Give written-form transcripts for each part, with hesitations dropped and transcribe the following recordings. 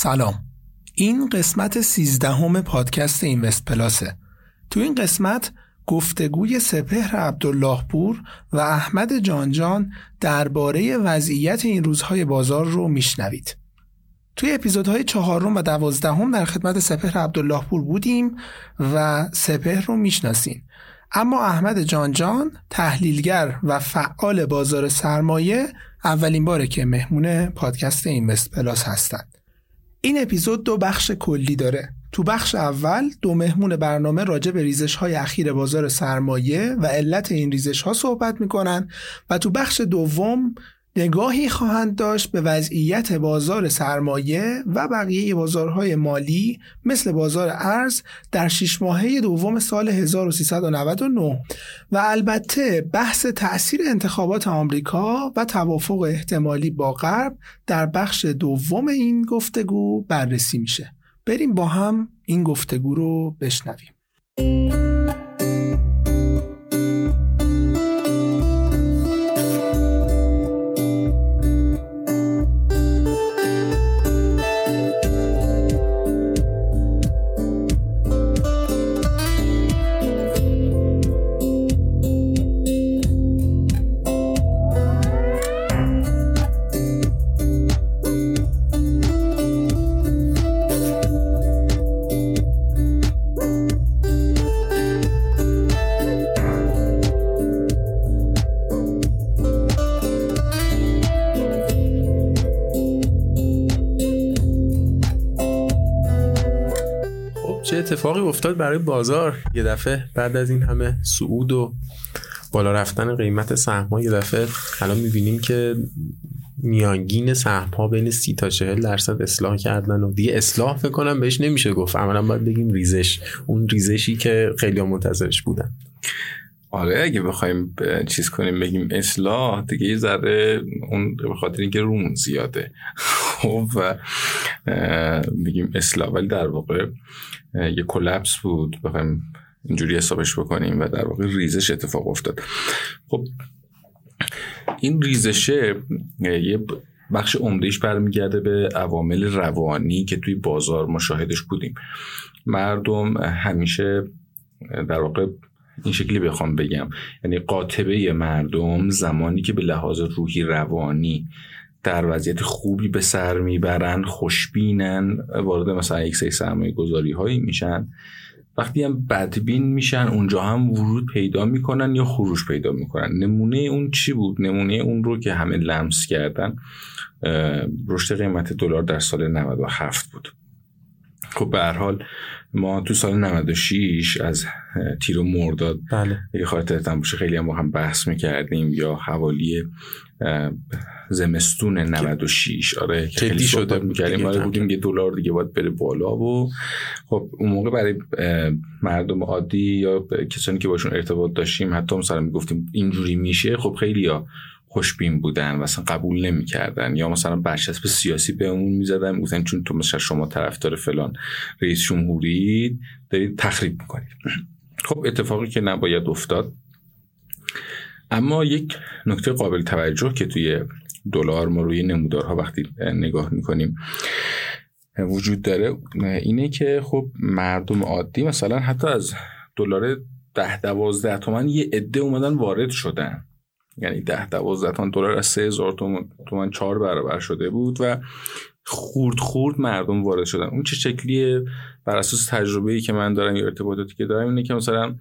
سلام، این قسمت 13 پادکست اینوست پلاسه. تو این قسمت گفتگوی سپهر عبداله پور و احمد جانجان درباره وضعیت این روزهای بازار رو میشنوید. توی اپیزودهای 4 و 12 در خدمت سپهر عبداله پور بودیم و سپهر رو میشناسین، اما احمد جانجان تحلیلگر و فعال بازار سرمایه اولین باره که مهمون پادکست اینوست پلاس هستن. این اپیزود 2 بخش کلی داره. تو بخش اول 2 مهمون برنامه راجع به ریزش‌های اخیر بازار سرمایه و علت این ریزش‌ها صحبت می‌کنن و تو بخش دوم نگاهی خواهند داشت به وضعیت بازار سرمایه و بقیه بازارهای مالی مثل بازار ارز در 6 ماهه دوم سال 1399 و البته بحث تأثیر انتخابات آمریکا و توافق احتمالی با غرب در بخش دوم این گفتگو بررسی میشه. بریم با هم این گفتگو رو بشنویم. اتفاقی افتاد برای بازار یه دفعه بعد از این همه صعود و بالا رفتن قیمت سهم‌ها؟ یه دفعه الان می‌بینیم که میانگین سهم‌ها بین 30% تا 40% اصلاح کردن و دیگه اصلاح فکر کنم بهش نمیشه گفت، عملاً باید بگیم ریزش، اون ریزشی که خیلی منتظرش بودن. آره اگه بخوایم چیز کنیم بگیم اصلاح دیگه یه ذره اون به خاطر اینکه رومون زیاده خب و بگیم اصلاح، ولی در واقع یه کلاپس بود بخوایم اینجوری حسابش بکنیم و در واقع ریزش اتفاق افتاد. خب این ریزشه یه بخش عمدهش برمیگرده به عوامل روانی که توی بازار مشاهدش بودیم. مردم همیشه در واقع این شکلی بخوام بگم، یعنی قاطبه مردم زمانی که به لحاظ روحی روانی در وضعیت خوبی به سر میبرن، خوشبینن، وارد مثلا یک سری سرمایه گذاری هایی میشن، وقتی هم بدبین میشن اونجا هم ورود پیدا میکنن یا خروج پیدا میکنن. نمونه اون چی بود؟ نمونه اون رو که همه لمس کردن رشد قیمت دلار در سال 97 بود. خب به هر حال ما تو سال 96 از تیر و مرداد یه خاطرتون باشه خیلی هم با هم بحث میکردیم، یا حوالی زمستون 96 آره که خیلی شده میکردیم، ما بودیم که دلار دیگه باید بره بالا و خب اون موقع برای مردم عادی یا کسانی که باشون ارتباط داشتیم حتی مثلا میگفتیم اینجوری میشه، خب خیلی‌ها خوشبین بودن و اصلا قبول نمی‌کردن، یا مثلا برچسب سیاسی به اون می‌زدن، می‌گفتن چون تو مثلا شما طرفدار فلان رئیس جمهوری دارید تخریب می‌کنید. خب اتفاقی که نباید افتاد. اما یک نکته قابل توجه که توی دلار ما روی نمودارها وقتی نگاه می‌کنیم وجود داره اینه که خب مردم عادی مثلا حتی از دلار 10-12 تومن یه عده اومدن وارد شدن، یعنی 10-12 تومن دلار از 3000 تومن 4 برابر شده بود و خورد مردم وارد شدن. اون چه شکلیه؟ بر اساس تجربه‌ای که من دارم یا ارتباطاتی که دارم اینه که مثلا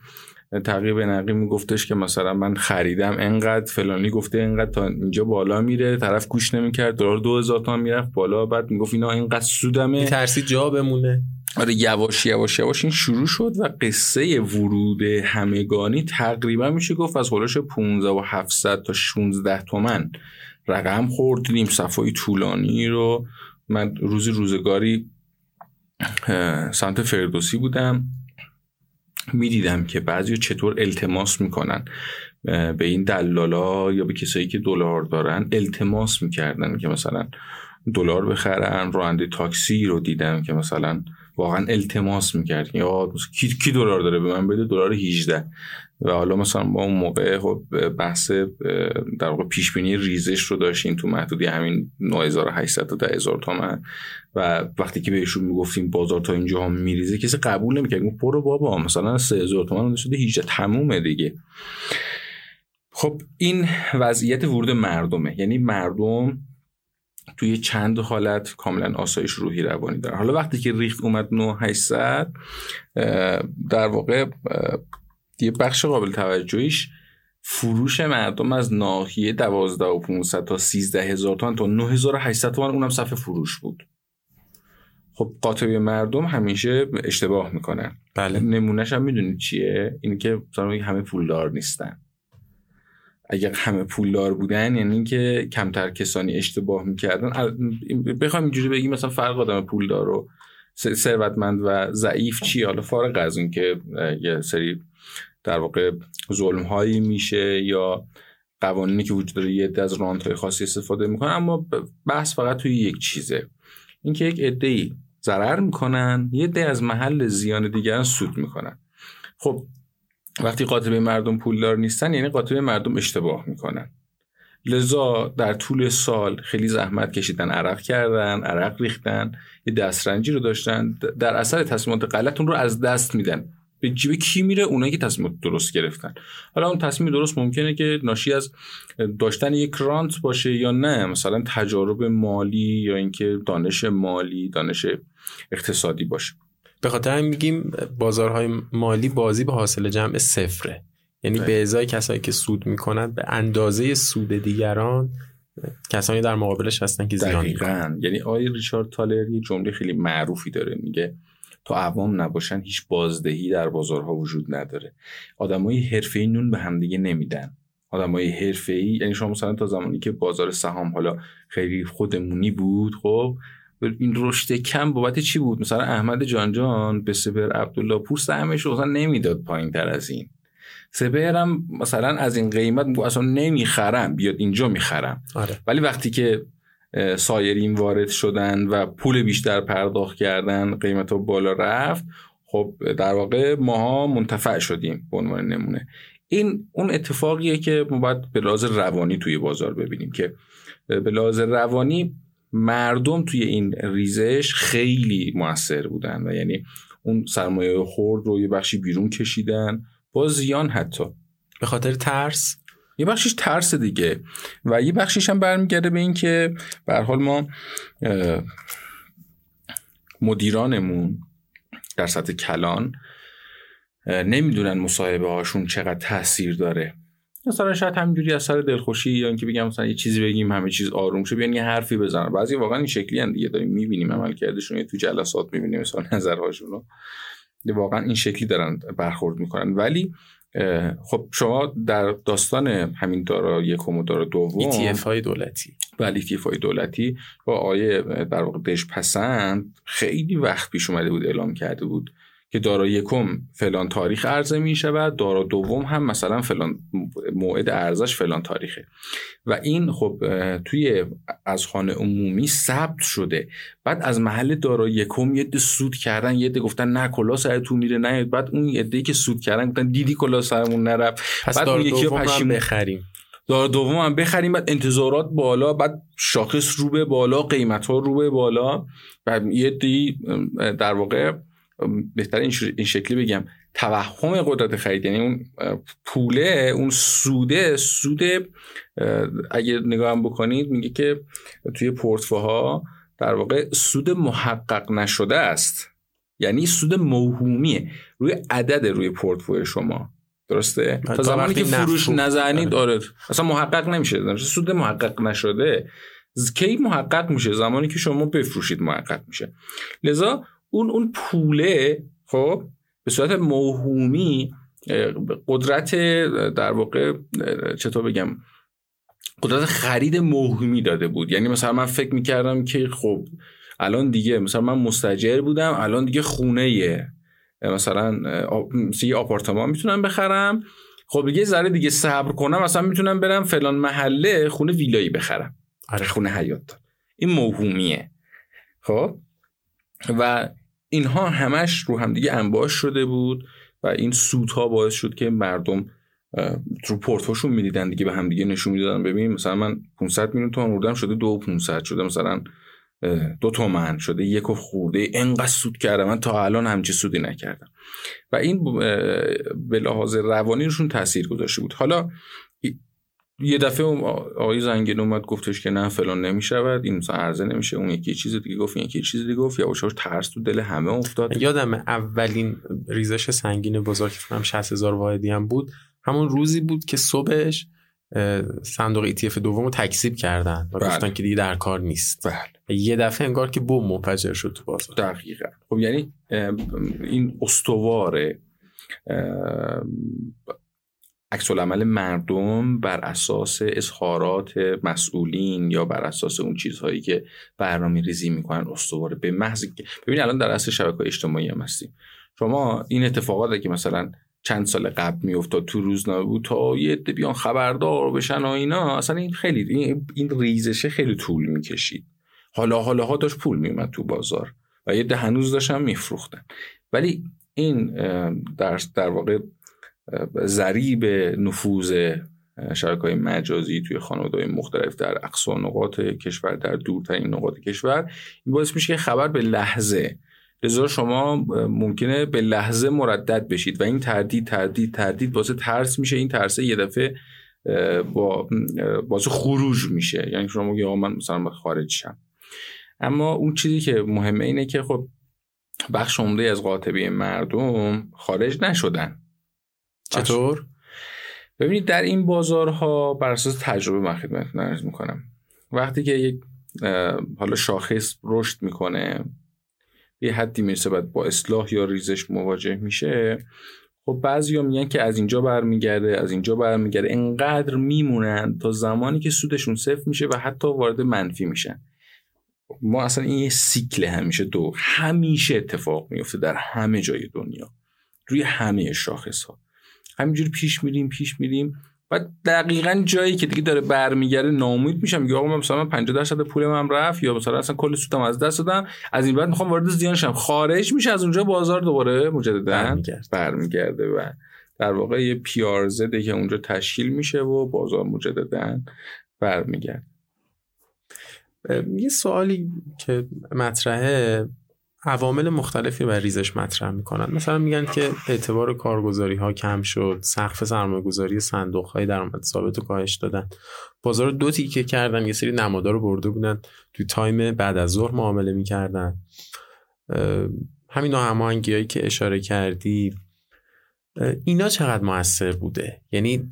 تقریبا نقی میگفتش که مثلا من خریدم انقدر، فلانی گفته انقدر، تا اینجا بالا میره، طرف گوش نمیکرد، دلار 2000 تومن میرفت بالا، بعد میگفت اینا اینقدر سودمه، ترسید جا بمونه. آره یواش این شروع شد و قصه ورود همگانی تقریبا میشه گفت از حدود 15700 تا 16 تومن رقم خورد. دیدیم صفای طولانی رو، من روزی روزگاری سمت فردوسی بودم، میدیدم که بعضی چطور التماس میکنن به این دلالا یا به کسایی که دلار دارن، التماس میکردن که مثلا دلار بخرن. راننده تاکسی رو دیدم که مثلا واقعا التماس میکرد یا کی دلار داره به من بده، دلار 18. و حالا مثلا ما اون موقع خب بحث در واقع پیش بینی ریزش رو داشتیم تو محدودی همین 9800 تا 10000 تومان و وقتی که بهشون میگفتیم بازار تا اینجا هم میریزه کسی قبول نمیکرد، میگفت برو بابا مثلا 3000 تومان شده 18 تمومه دیگه. خب این وضعیت ورود مردمه، یعنی مردم توی چند حالت کاملا آسایش روحی روانی دارن. حالا وقتی که ریخت اومد 9800 در واقع یه بخش قابل توجهیش فروش مردم از ناحیه 12500 تا 13000 تومان تا 9800 تومان اونم صف فروش بود. خب قاطبی مردم همیشه اشتباه میکنن. بله. نمونهش هم میدونید چیه؟ اینی که مثلا همه پولدار نیستن. اگر همه پولدار بودن یعنی اینکه کمتر کسانی اشتباه میکردن. بخوام اینجوری بگیم مثلا فرق آدم پولدار رو ثروتمند و ضعیف چی؟ حالا فارغ از این که یه سری در واقع ظلم هایی میشه یا قوانینی که وجود داره یه عده از رانت‌های خاصی استفاده میکنن، اما بحث فقط توی یک چیزه، اینکه یک عده‌ای ضرر میکنن یه عده از محل زیان دیگران سود میکنن. خب وقتی قاطبه مردم پولدار نیستن یعنی قاطبه مردم اشتباه میکنن، لذا در طول سال خیلی زحمت کشیدن، عرق کردن، عرق ریختن، یه دسترنجی رو داشتن، در اثر تصمیمات غلطون رو از دست میدن. به جیب کی میره؟ اونایی که تصمیمات درست گرفتن. حالا اون تصمیم درست ممکنه که ناشی از داشتن یک رانت باشه یا نه، مثلا تجارب مالی یا اینکه دانش مالی، دانش اقتصادی باشه. به خاطر هم میگیم بازارهای مالی بازی به حاصل جمع صفره، یعنی به ازای کسایی که سود میکنند به اندازه سود دیگران کسانی در مقابلش هستن که زیان میکنن. یعنی آقای ریچارد تالر یه جمله خیلی معروفی داره، میگه تا عوام نباشن هیچ بازدهی در بازارها وجود نداره. آدمای حرفه‌ای نون به هم دیگه نمیدن. آدمای حرفه‌ای یعنی شما مثلا تا زمانی که بازار سهام حالا خیلی خودمونی بود، خب این رشد کم بابت چی بود؟ مثلا احمد جانجان به سپهر عبداله پور سهمش رو اصلا نمیداد پایین‌تر از این. سپهر هم مثلا از این قیمت اصلا نمیخرم، بیاد اینجا میخرم. آره. ولی وقتی که سایرین وارد شدن و پول بیشتر پرداخت کردن قیمت ها بالا رفت، خب در واقع ماها منتفع شدیم به عنوان نمونه. این اون اتفاقیه که ما باید به لحاظ روانی توی بازار ببینیم که به لحاظ روانی مردم توی این ریزش خیلی موثر بودن و یعنی اون سرمایه خرد رو یه بخشی بیرون کشیدن با زیان، حتی به خاطر ترس، یه بخشیش ترس دیگه و یه بخشیش هم برمیگرده به این که به هر حال ما مدیرانمون در سطح کلان نمیدونن مصاحبه هاشون چقدر تاثیر داره. مثلا شاید همینجوری از سر دلخوشی یا اینکه بگم مثلا یه چیزی بگیم همه چیز آروم شه، بیان یه حرفی بزنن. بعضی واقعا این شکلی ان دیگه، داریم میبینیم عملکردشون تو جلسات، میبینیم مثلا نظرهاشون رو واقعا این شکلی دارن برخورد میکنن. ولی خب شما در داستان همین دارا یکم و دارا دوم ETF های دولتی، بله ETF های دولتی با آیه در واقع دژپسند خیلی وقت پیش اومده بود اعلام کرده بود که دارا یکم فلان تاریخ عرضه می شود، دارا دوم هم مثلا فلان موعد عرضش فلان تاریخه و این خب توی از خانه عمومی ثبت شده. بعد از محل دارا یکم یه عده سود کردن، یه عده گفتن نه کلا سرتون میره نه، بعد اون یه عده‌ای که سود کردن گفتن دیدی کلا سرمون نرفت، بعد اون یکی رو پشیمون بخریم، دارا دوم هم بخریم، بعد انتظارات بالا، بعد شاخص رو به بالا، قیمت‌ها رو به بالا. بعد یه عده در واقع بهتر این شکلی بگم توهم قدرت خرید، یعنی اون پوله، اون سود اگه نگاه بکنید میگه که توی پورتفوها در واقع سود محقق نشده است، یعنی سود موهومیه روی عدد روی پورتفوی شما، درسته؟ تا زمانی که فروش نزنید آره اصلا محقق نمیشه. سود محقق نشده کی محقق میشه؟ زمانی که شما بفروشید محقق میشه. لذا اون پوله خب به صورت موهومی قدرت در واقع چطور بگم قدرت خرید موهومی داده بود. یعنی مثلا من فکر میکردم که خب الان دیگه مثلا من مستاجر بودم، الان دیگه خونه مثلا یه آپارتمان میتونم بخرم، خب دیگه ذره دیگه صبر کنم مثلا میتونم برم فلان محله خونه ویلایی بخرم. آره خونه حیاط. این موهومیه. خب و اینها همش رو همدیگه انباش شده بود و این سودها باعث شد که مردم رو پورتفولیوشون میدیدن دیگه، به همدیگه نشون میدادن. ببین مثلا من 500 میلیون تومان آوردم شده 2500، شده مثلا 2 تومن، شده 1 خورده، اینقدر سود کردم، من تا الان همچی سودی نکردم. و این به لحاظ روانیشون تاثیر گذاشته بود. حالا یه دفعه آقای زنگن اومد گفتش که نه فلان نمیشود، این مثلا عرضه نمیشه، اون یکی چیز دیگه گفت، این یکی چیز دیگه گفت، یواشاش ترس تو دل همه افتاد. یادم اولین ریزش سنگین بازار که فکر کنم 60000 واحدی هم بود، همون روزی بود که صبحش صندوق ETF دومو تکذیب کردن و گفتن که دیگه در کار نیست. یه دفعه انگار که بم منفجر شد تو بازار. دقیقاً. خب یعنی این استوار عکس العمل مردم بر اساس اظهارات مسئولین یا بر اساس اون چیزهایی که برنامه‌ریزی میکنن استوار به محض. ببین الان در اصل شبکه‌های اجتماعی هم هستیم. شما این اتفاقاتی که مثلا چند سال قبل میافتاد تو روزنامه بود تا یه عده بیان خبردار بشن و اینا، اصلا این خیلی این ریزشه خیلی طول میکشید. حالا داشت پول میومد تو بازار و یه عده هنوز داشتن میفروختن، ولی این در واقع ضریب نفوذ شبکه‌های مجازی توی خانواده‌های مختلف در اقصا نقاط کشور، در دورترین نقاط کشور، این باعث میشه که خبر به لحظه، لذا شما ممکنه به لحظه مردد بشید و این تردید واسه ترس میشه. این ترسه یه دفعه واسه خروج میشه، یعنی شما میگی آقا من مثلا خارج شم. اما اون چیزی که مهمه اینه که خب بخش عمده از قاطبه مردم خارج نشدن. چطور؟ ببینید در این بازارها بر اساس تجربه من خدمتتون عرض میکنم، وقتی که یک حالا شاخص رشد میکنه یه حدی میرسه بعد با اصلاح یا ریزش مواجه میشه، خب بعضیا میگن که از اینجا برمیگرده، انقدر میمونن تا زمانی که سودشون صفر میشه و حتی وارد منفی میشن. ما اصلا این یه سیکل همیشه اتفاق میفته در همه جای دنیا، روی همه شاخص ها همینجوری پیش میریم بعد دقیقاً جایی که دیگه داره برمیگره ناامید میشم، میگم آقا مثلا من 50% پولم رفت یا مثلا اصلا کل سودم از دست دادم، از این بعد میخوام وارد زیان شم. خارج میشه از اونجا، بازار دوباره مجددا برمیگرده و در واقع یه پیارزده که اونجا تشکیل میشه و بازار مجددا برمیگرده. یه سوالی که مطرحه، عوامل مختلفی بر ریزش مطرح میکنن، مثلا میگن که اعتبار کارگزاری ها کم شد، سقف سرمایه گذاری صندوق های درآمد ثابت رو کاهش دادن، بازار دو تیکه کردن، یه سری نمادها رو برده بودن تو تایم بعد از ظهر معامله میکردن. همین ناهماهنگی هایی که اشاره کردی، اینا چقدر موثر بوده؟ یعنی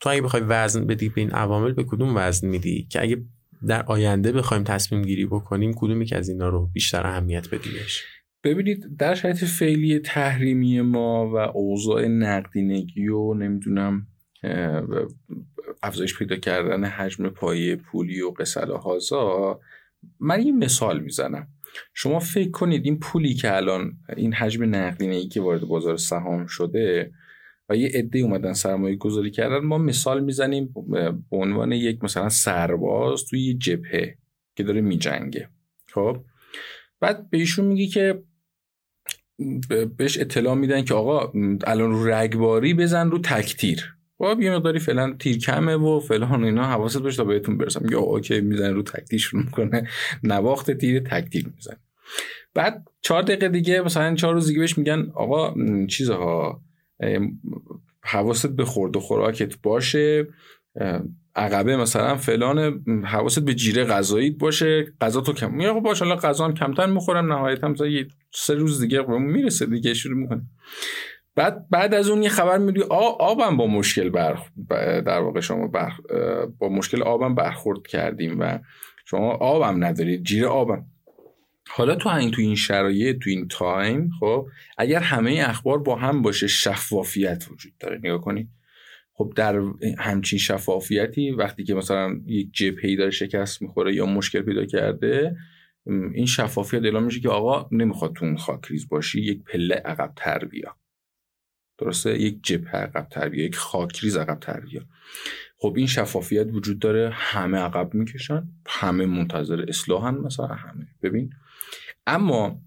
تو اگه بخوای وزن بدی به این عوامل، به کدوم وزن میدی که اگه در آینده بخوایم تصمیم گیری بکنیم کدومی که از اینا رو بیشتر اهمیت بدیمش؟ ببینید در شرایط فعلی تحریمی ما و اوضاع نقدینگی و نمیدونم افزایش پیدا کردن حجم پایه پولی و قصلاحازا، من یه مثال میزنم. شما فکر کنید این پولی که الان این حجم نقدینگی که وارد بازار سهام شده و یه عده اومدن سرمایه گذاری کردن، ما مثال میزنیم به عنوان یک مثلا سرباز توی یه جبهه که داره میجنگه. خب بعد بهشون میگی که بهش اطلاع میدن که آقا الان رو رگباری بزن رو تکتیر، خب یه مقداری فعلا تیر کمه و فلان اینا، حواست باشه تا بهتون برسم. یا اوکی میزنه رو تکتیر، شروع میکنه نواخت تیر تکتیر میزنه. بعد 4 دقیقه دیگه مثلا 4 روز دیگه بهش میگن آقا چیزها حواست به خورد و خوراکت باشه، عقبه مثلا فلان، حواست به جیره غذاییت باشه، غذا تو کم میگه، خب باشه الان غذا هم کمتر میخورم، نهایتا مثلا 3 روز دیگه بهمون میرسه دیگه، شروع میکنه. بعد از اون یه خبر میدی آبم با مشکل در واقع شما با مشکل آبم برخورد کردیم و شما آبم ندارید، جیره آبم. حالا تو این شرایط، تو این تایم، خب اگر همه اخبار با هم باشه، شفافیت وجود داره. نگاه کنید خب در همچین شفافیتی وقتی که مثلا یک جبهه‌ای داره شکست میخوره یا مشکل پیدا کرده، این شفافیت اعلام میشه که آقا نمیخواد تو اون خاکریز باشی، یک پله عقب‌تر بیا. درسته، یک جبهه عقب‌تر بیا، یک خاکریز عقب‌تر بیا. خب این شفافیت وجود داره، همه عقب میکشن، همه منتظر اصلاحن مثلا همه. ببین اما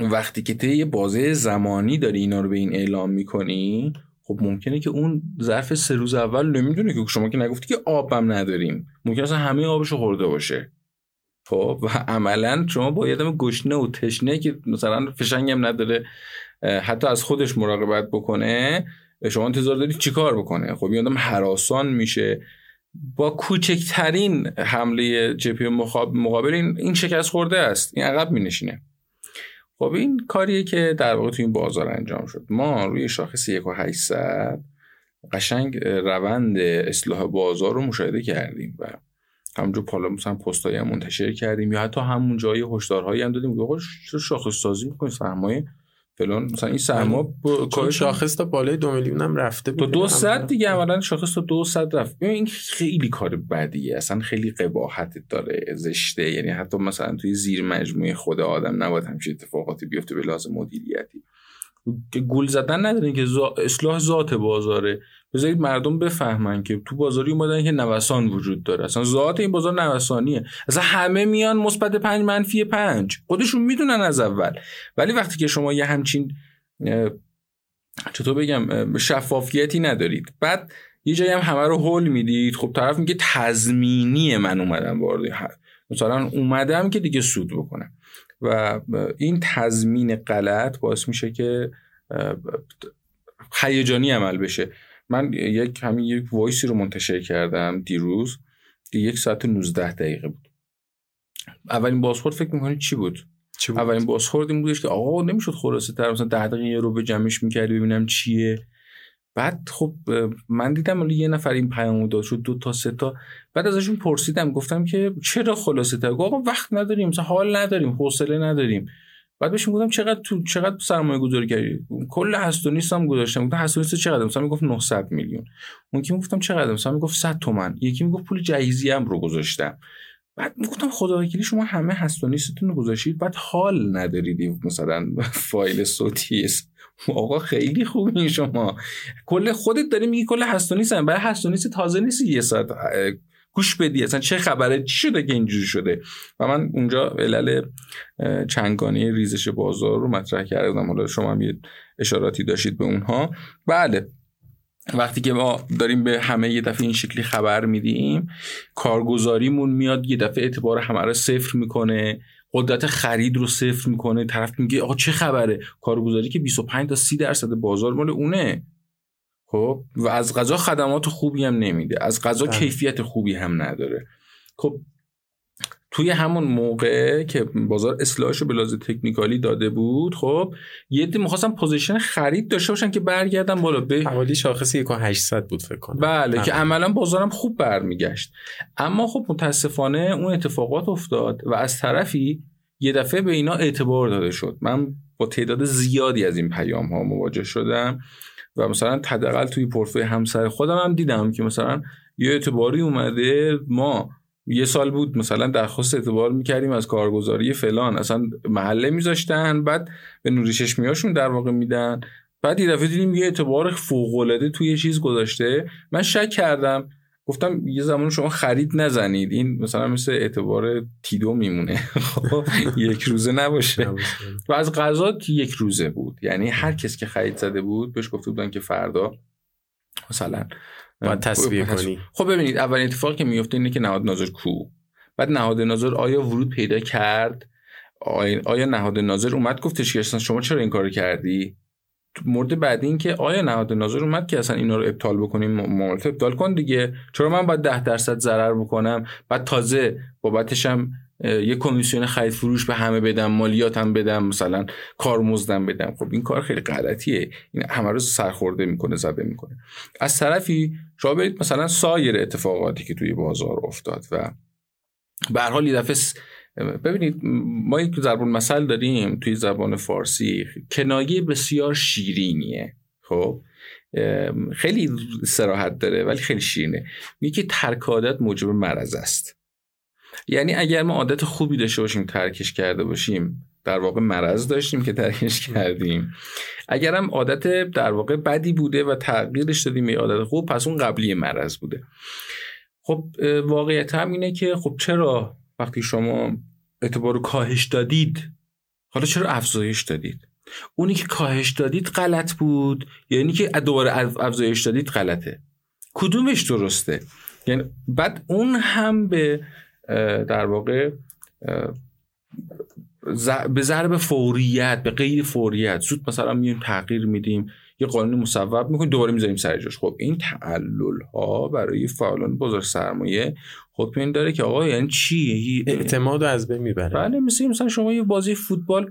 وقتی که طی بازه زمانی داری اینا رو به این اعلام میکنی، خب ممکنه که اون ظرف 3 روز اول نمیدونه، که شما که نگفتی که آبم نداریم، ممکنه اصلا همه آبشو خورده باشه. خب و عملا شما با آدم گشنه و تشنه که مثلا فشنگ هم نداره حتی از خودش مراقبت بکنه، شما انتظار دارید چیکار بکنه؟ خب این آدم هراسان میشه. با کوچکترین حمله جبهه مقابل این شکست خورده است، این عقب مینشینه. خب این کاریه که در واقع تو این بازار انجام شد. ما روی شاخص 1.800 قشنگ روند اصلاح بازار رو مشاهده کردیم و همونجا پالا مثلا پستایی هم منتشر کردیم، یا حتی همون جایی هشدارهایی هم دادیم که آقا شاخص سازی می‌کنید سرمایه فلان، مثلا این سهم کار شاخص تا بالای 2 میلیون هم رفته بود، تا 200 دیگه عملاً شاخص تا 200 رفت. این خیلی کار بدیه، اصلا خیلی قباحت داره، زشته. یعنی حتی مثلا توی زیر مجموعه خود آدم نباید همچین اتفاقاتی بیفته به لحاظ مدیریتی. گول زدن ندارین که اصلاح ذات بازاره. بذارید مردم بفهمن که تو بازاری اومدن که نوسان وجود داره، اصلا ذات این بازار نوسانیه. اصلا همه میان مثبت 5 منفی 5، خودشون میدونن از اول. ولی وقتی که شما یه همچین چطور بگم شفافیتی ندارید، بعد یه جایی هم همه رو هول میدید، خب طرف میگه تضمینی من اومدم وارد، مثلا اومدم که دیگه سود بکنم، و این تضمین غلط باعث میشه که هیجانی عمل بشه. من یک وایسی رو منتشر کردم دیروز که 1 ساعت و 19 دقیقه بود. اولین بازخورد فکر میکنید چی بود؟ اولین بازخورد این بودش که آقا نمیشد خلاصه تر مثلا 10 دقیقه رو به جمعش میکردی ببینم چیه. بعد خب من دیدم یه نفر این پیامو داد، شد 2 تا 3 تا. بعد ازشون پرسیدم، گفتم که چرا خلاصه تا؟ آقا وقت نداریم، مثلا حال نداریم، حوصله نداریم. بعد بهش گفتم چقدر سرمایه گذاری کردی؟ کل هست و نیستم گذاشتم. گفتم هست و نیست چقدر؟ مثلا میگفت 900 میلیون. اون کی میگفتم چقدر؟ مثلا میگفت 100 تومان. یکی میگفت پول جهیزیه ام رو گذاشتم. بعد میگفتم خدا وکیلی شما همه هست و نیستتون رو گذاشتید، بعد حال نداریدی مثلا فایل صوتی است. آقا خیلی خوبین شما، کل خودت داری میگی کل هست و نیستم، برای هست و نیست تازه نیست 1 ساعت گوش بدی، اصلا چه خبره، چی شده که اینجوری شده. و من اونجا علل چنگانه ریزش بازار رو مطرح کردم، حالا شما هم یه اشاراتی داشتید به اونها. بله وقتی که ما داریم به همه یه دفعه این شکلی خبر میدیم، کارگزاریمون میاد یه دفعه اعتبار همه رو صفر میکنه، قدرت خرید رو صفر میکنه. طرف میگه آقا چه خبره؟ کارگزاری که 25 تا 30% بازار مال اونه. خب و از قضا خدمات خوبی هم نمیده، از قضا کیفیت خوبی هم نداره. خب توی همون موقع که بازار اصلاحشو به لحاظ تکنیکالی داده بود، خب یه عده می‌خواستن پوزیشن خرید داشته باشن که برگردن بالا، به حوالی شاخص 1800 بود فکر کنم. بله که عملاً بازارم خوب برمیگشت، اما خب متاسفانه اون اتفاقات افتاد و از طرفی یه دفعه به اینا اعتبار داده شد. من با تعداد زیادی از این پیام‌ها مواجه شدم و مثلا حداقل توی پورتفوی همسر خودم هم دیدم که مثلا یه اعتباری اومده، ما یه سال بود مثلا درخواست اعتبار میکردیم از کارگزاری فلان، اصلا محله میذاشتن، بعد به نوری چشمیاشون در واقع میدن، بعد یه دفعه دیدیم یه اعتبار فوق‌العاده توی چیز گذاشته. من شک کردم، گفتم یه زمان شما خرید نزنید، این مثلا مثل اعتبار تیدو میمونه، خب یک روزه نباشه. و از قضا یک روزه بود، یعنی هر کس که خرید زده بود بهش گفته بودن که فردا مثلا باید تصویه کنی. خب ببینید اولین اتفاقی که میفته اینه که نهاد ناظر کو، بعد نهاد ناظر آیا ورود پیدا کرد؟ آیا نهاد ناظر اومد گفتش که اصلا شما چرا این کارو کردی؟ مورد بعدی این که آیا نهاد ناظر اومد که اصلا اینا رو ابطال بکنیم، معاملات ابطال کن دیگه، چرا من باید 10% ضرر بکنم، بعد تازه بابتش هم یه کمیسیون خرید فروش به همه بدم، مالیاتم بدم، مثلا کارمزدم بدم. خب این کار خیلی غلطیه، این همه رو سرخورده میکنه، زبه میکنه. از طرفی شما برید مثلا سایر اتفاقاتی که توی بازار افتاد و به هر حال یه دفعه ببینید ما یک ضرب المثل داریم توی زبان فارسی، کنایه بسیار شیرینیه، خب خیلی صراحت داره ولی خیلی شیرینه، میگه ترک عادت موجب مرض است. یعنی اگر ما عادت خوبی داشته باشیم ترکش کرده باشیم، در واقع مرض داشتیم که ترکش کردیم. اگر هم عادت در واقع بدی بوده و تغییرش دادیم به عادت خوب، پس اون قبلی مرض بوده. خب واقعیت هم اینه که خب چرا وقتی شما اعتبار رو کاهش دادید، حالا چرا افزایش دادید؟ اونی که کاهش دادید غلط بود، یعنی که دوباره افزایش دادید غلطه، کدومش درسته؟ یعنی بعد اون هم به در واقع به ضرب فوریت، به غیر فوریت زود مثلا میایم تغییر میدیم، یه قانون مصوب میکنیم دوباره میذاریم سر جاش. خب این تعلل ها برای فعالان بازار سرمایه خب این داره که آقا یعنی چی؟ اعتماد رو از بین میبره. بله، مثلا شما یه بازی فوتبال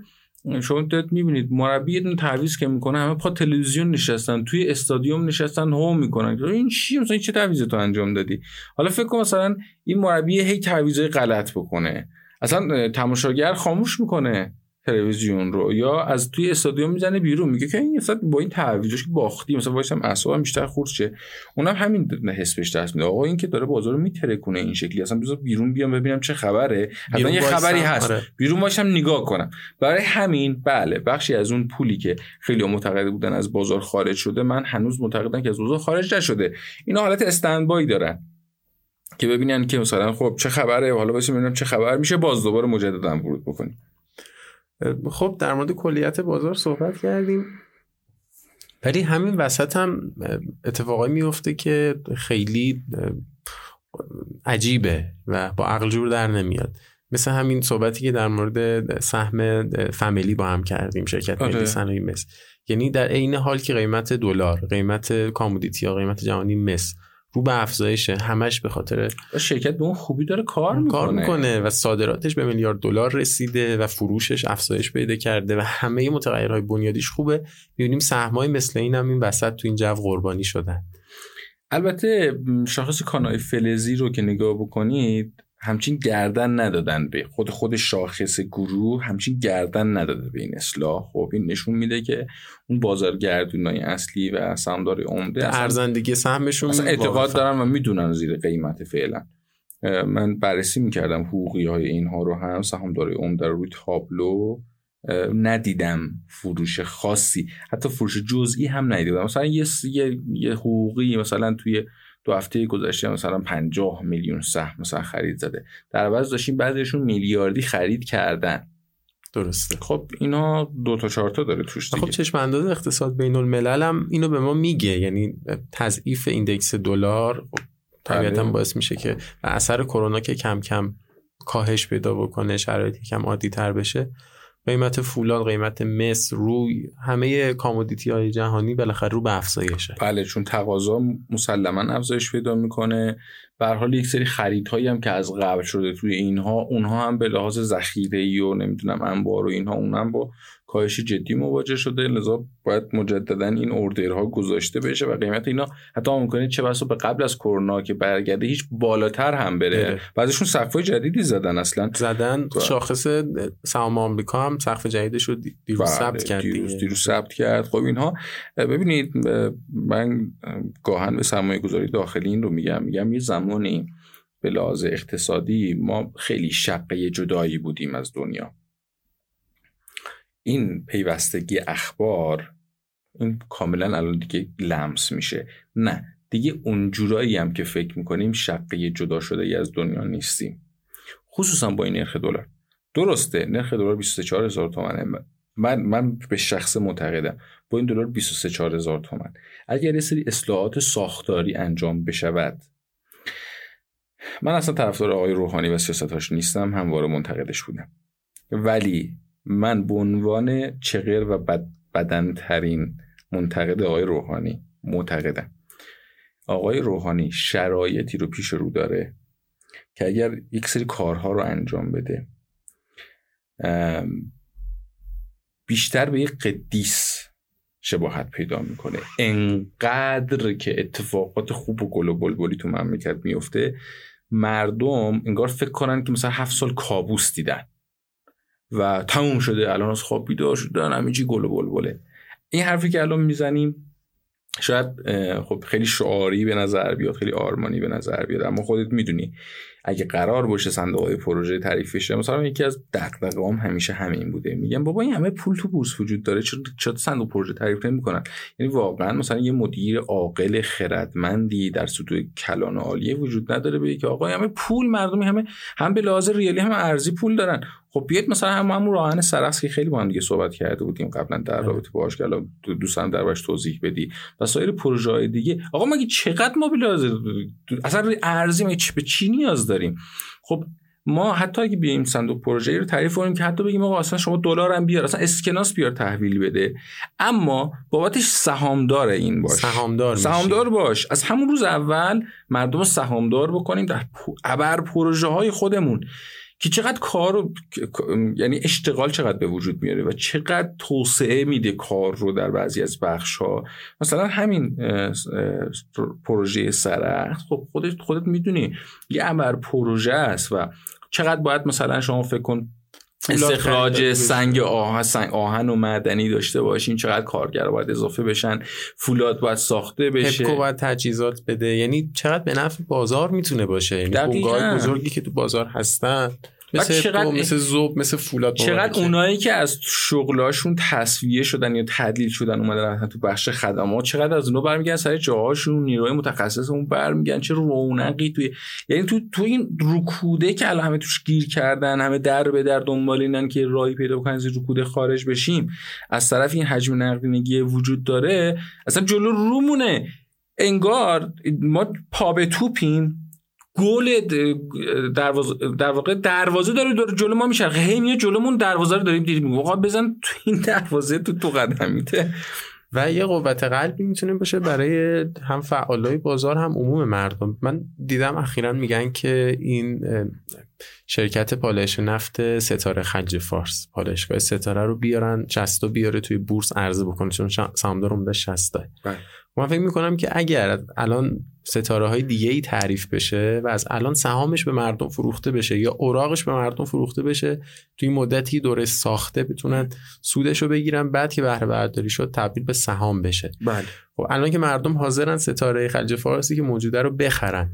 شما دارید میبینید، مربی یه دونه تعویض که میکنه، همه پا تلویزیون نشستن، توی استادیوم نشستن، هو میکنن این چی؟ مثلا چه تعویضی تو انجام دادی؟ حالا فکر کن مثلا این مربی هی تعویضای غلط بکنه، اصلا تماشاگر خاموش میکنه تلویزیون رو یا از توی استادیوم میزنه بیرون، میگه که این اصلا با این تعویضش که باختی، مثلا وایسم اعصابم بیشتر خورد شه. اونم همین حس بهش دست میده، آقا این که داره بازار رو میترکونه این شکلی، اصلا بذار بیرون بیام ببینم چه خبره، حتما یه خبری هست، بیرون وایسم نگاه کنم. برای همین بله بخشی از اون پولی که خیلی معتقد بودن از بازار خارج شده، من هنوز معتقدم که از بازار خارج نشده، اینا حالت استندبای دارن که ببینن که مثلا خب چه خبره، حالا واسه ببینم چه خبر میشه، باز دوباره مجددا ورود بکنیم. خب در مورد کلیت بازار صحبت کردیم، ولی همین وسط هم اتفاقایی میفته که خیلی عجیبه و با عقل جور در نمیاد، مثل همین صحبتی که در مورد سهم فامیلی با هم کردیم، شرکت ملی صنایع مس. یعنی در عین حال که قیمت دلار، قیمت کامودیتی یا قیمت جهانی مس رو به افزایشه، همش به خاطر شرکت به اون خوبی داره کار میکنه و صادراتش به $1 میلیارد رسیده و فروشش افزایش پیدا کرده و همه متغیرهای بنیادیش خوبه. می‌بینیم سهمای مثل این هم این وسط تو این جو قربانی شدن. البته شاخص کانای فلزی رو که نگاه بکنید همچین گردن ندادن به خود شاخص گروه، همچین گردن نداده به این اصلاح. خب این نشون میده که اون بازارگردونای اصلی و سهامدار عمده ارزندگی سهمشون اعتقاد دارن و میدونن زیر قیمت فعلا. من بررسی میکردم حقوقی های اینها رو، هم سهامدار عمده رو روی تابلو ندیدم فروش خاصی، حتی فروش جزئی هم ندیدم. مثلا یه حقوقی مثلا توی 2 هفته گذشته مثلا 50 میلیون سهم مثلا خرید زده، در عوض داشتیم بعضیشون میلیاردی خرید کردن. درسته، خب اینا 2 تا 4 تا داره توش دیگه. خب چشم انداز اقتصاد بین الملل هم اینو به ما میگه، یعنی تضعیف ایندکس دلار طبیعتاً باعث میشه که اثر کرونا که کم کم کاهش پیدا بکنه، شرایطی کم عادی تر بشه، قیمت فولاد، قیمت مس، روی همه کامودیتی های جهانی بالاخره رو به افزایشه. بله، چون تقاضا مسلما افزایش پیدا میکنه. به هر حال یک سری خریدهایی هم که از قبل شده توی اینها، اونها هم به لحاظ ذخیره‌ای و نمیدونم انبار و اینها، اونم با کاهش جدی مواجه شده، لذا باید مجددا این اوردرها گذاشته بشه و قیمت اینا حتی ممکنه چه بسا به قبل از کرونا که برگرده هیچ بالاتر هم بره. بعضیشون سقف‌های جدیدی زدن. شاخص سهام آمریکا هم سقف جدیدش رو دیروز ثبت کرد. خب اینها ببینید، من گاهن به سرمایه‌گذاری داخلی این رو میگم یه زمانی به لحاظ اقتصادی ما خیلی شقه جدایی بودیم از دنیا. این پیوستگی اخبار این کاملا الان دیگه لمس میشه، نه دیگه اونجورایی هم که فکر میکنیم شقه جدا شده ای از دنیا نیستیم، خصوصا با این نرخ دلار. درسته نرخ دلار 23,000 تومنه، من به شخص معتقدم با این دلار 23,000 تومن اگر یه سری اصلاحات ساختاری انجام بشود، من اصلا طرفدار آقای روحانی و سیاستاش نیستم، همواره منتقدش بودم، ولی من به عنوان چغر و بدنترین منتقد آقای روحانی معتقدم آقای روحانی شرایطی رو پیش رو داره که اگر یک سری کارها رو انجام بده بیشتر به یک قدیس شباهت پیدا میکنه. انقدر که اتفاقات خوب و گل و بلبلی تو مملکت میفته، مردم انگار فکر کنن که مثلا 7 سال کابوس دیدن و تموم شده، الان از خواب بیدار شدن، همینجی گل و بلبله. این حرفی که الان میزنیم شاید خب خیلی شعاری به نظر بیاد، خیلی آرمانی به نظر بیاد، اما خودت میدونی اگه قرار باشه صندوق‌های پروژه تعریف بشه، مثلا یکی از دغدغه‌ام همیشه همین بوده، میگم بابا این همه پول تو بورس وجود داره، چرا صندوق پروژه تعریف نمی‌کنن؟ یعنی واقعا مثلا یه مدیر عاقل خردمندی در سطوح کلان عالیه وجود نداره بگه که آقا همه پول، مردم همه هم به لحاظ ریالی هم ارزی پول دارن، خب بیاید مثلا همون راهن سرخس که خیلی با هم دیگه صحبت کرده بودیم قبلا در رابطه باهاش، که الان دوستان دربارش توضیح بدی و سایر پروژه‌های دیگه. آقا مگه چقدر ما اصلا ارزی ما به چی نیاز داریم؟ خب ما حتی اگه بیایم صندوق پروژه‌ای رو تعریف کنیم که حتی بگیم آقا اصلا شما دلار هم بیار، اصلا اسکناس بیار تحویل بده، اما بابتش سهامدار این باش، سهامدار باش. از همون روز اول مردم سهامدار بکنیم در ابر پروژه‌های خودمون که چقدر کار رو، یعنی اشتغال چقدر به وجود میاره و چقدر توسعه میده کار رو در بعضی از بخش‌ها. مثلا همین پروژه سرخس، خب خودت میدونی یه ابر پروژه است و چقدر باید مثلا شما فکر کن استخراج سنگ آهن و معدنی داشته باشیم، چقدر کارگر باید اضافه بشن، فولاد باید ساخته بشه، هپکو باید تجهیزات بده، یعنی چقدر به نفع بازار میتونه باشه. یعنی بنگاه بزرگی که تو بازار هستن مثل ذوب، مثل فولاد، چقدر اونایی که از شغلاشون تصفیه شدن یا تدلیل شدن اومدن تو بخش خدمات، چقدر از اونا برمیگردن سر جاهاشون، نیروی متخصص اون برمیگردن، چه رونقی توی، یعنی تو این رکوده که الان همه توش گیر کردن، همه در به در دنبال اینن که راهی پیدا کنن از رکوده خارج بشیم، از طرف این حجم نقدینگی وجود داره اصلا جلو رومونه، انگار ما پا به توپیم، گل دروازه داره جلو ما میشه، هی میاد جلومون دروازه رو داریم دیدیم، واقعا بزن تو این دروازه تو قدم میده. و یه قوت قلبی میتونه باشه برای هم فعالای بازار هم عموم مردم. من دیدم اخیراً میگن که این شرکت پالایش نفت ستاره خلیج فارس، پالایشگاه ستاره رو بیارن، 60 بیاره توی بورس عرضه بکنه، چون سهامدار اون 60. من فکر میکنم که اگر الان ستاره های دیگه ای تعریف بشه و از الان سهامش به مردم فروخته بشه یا اوراقش به مردم فروخته بشه، توی مدتی دوره ساخته بتونن سودش رو بگیرن، بعد که بهره برداری شد تبدیل به سهام بشه. بله. خب الان که مردم حاضرن ستاره خلیج فارسی که موجوده رو بخرن،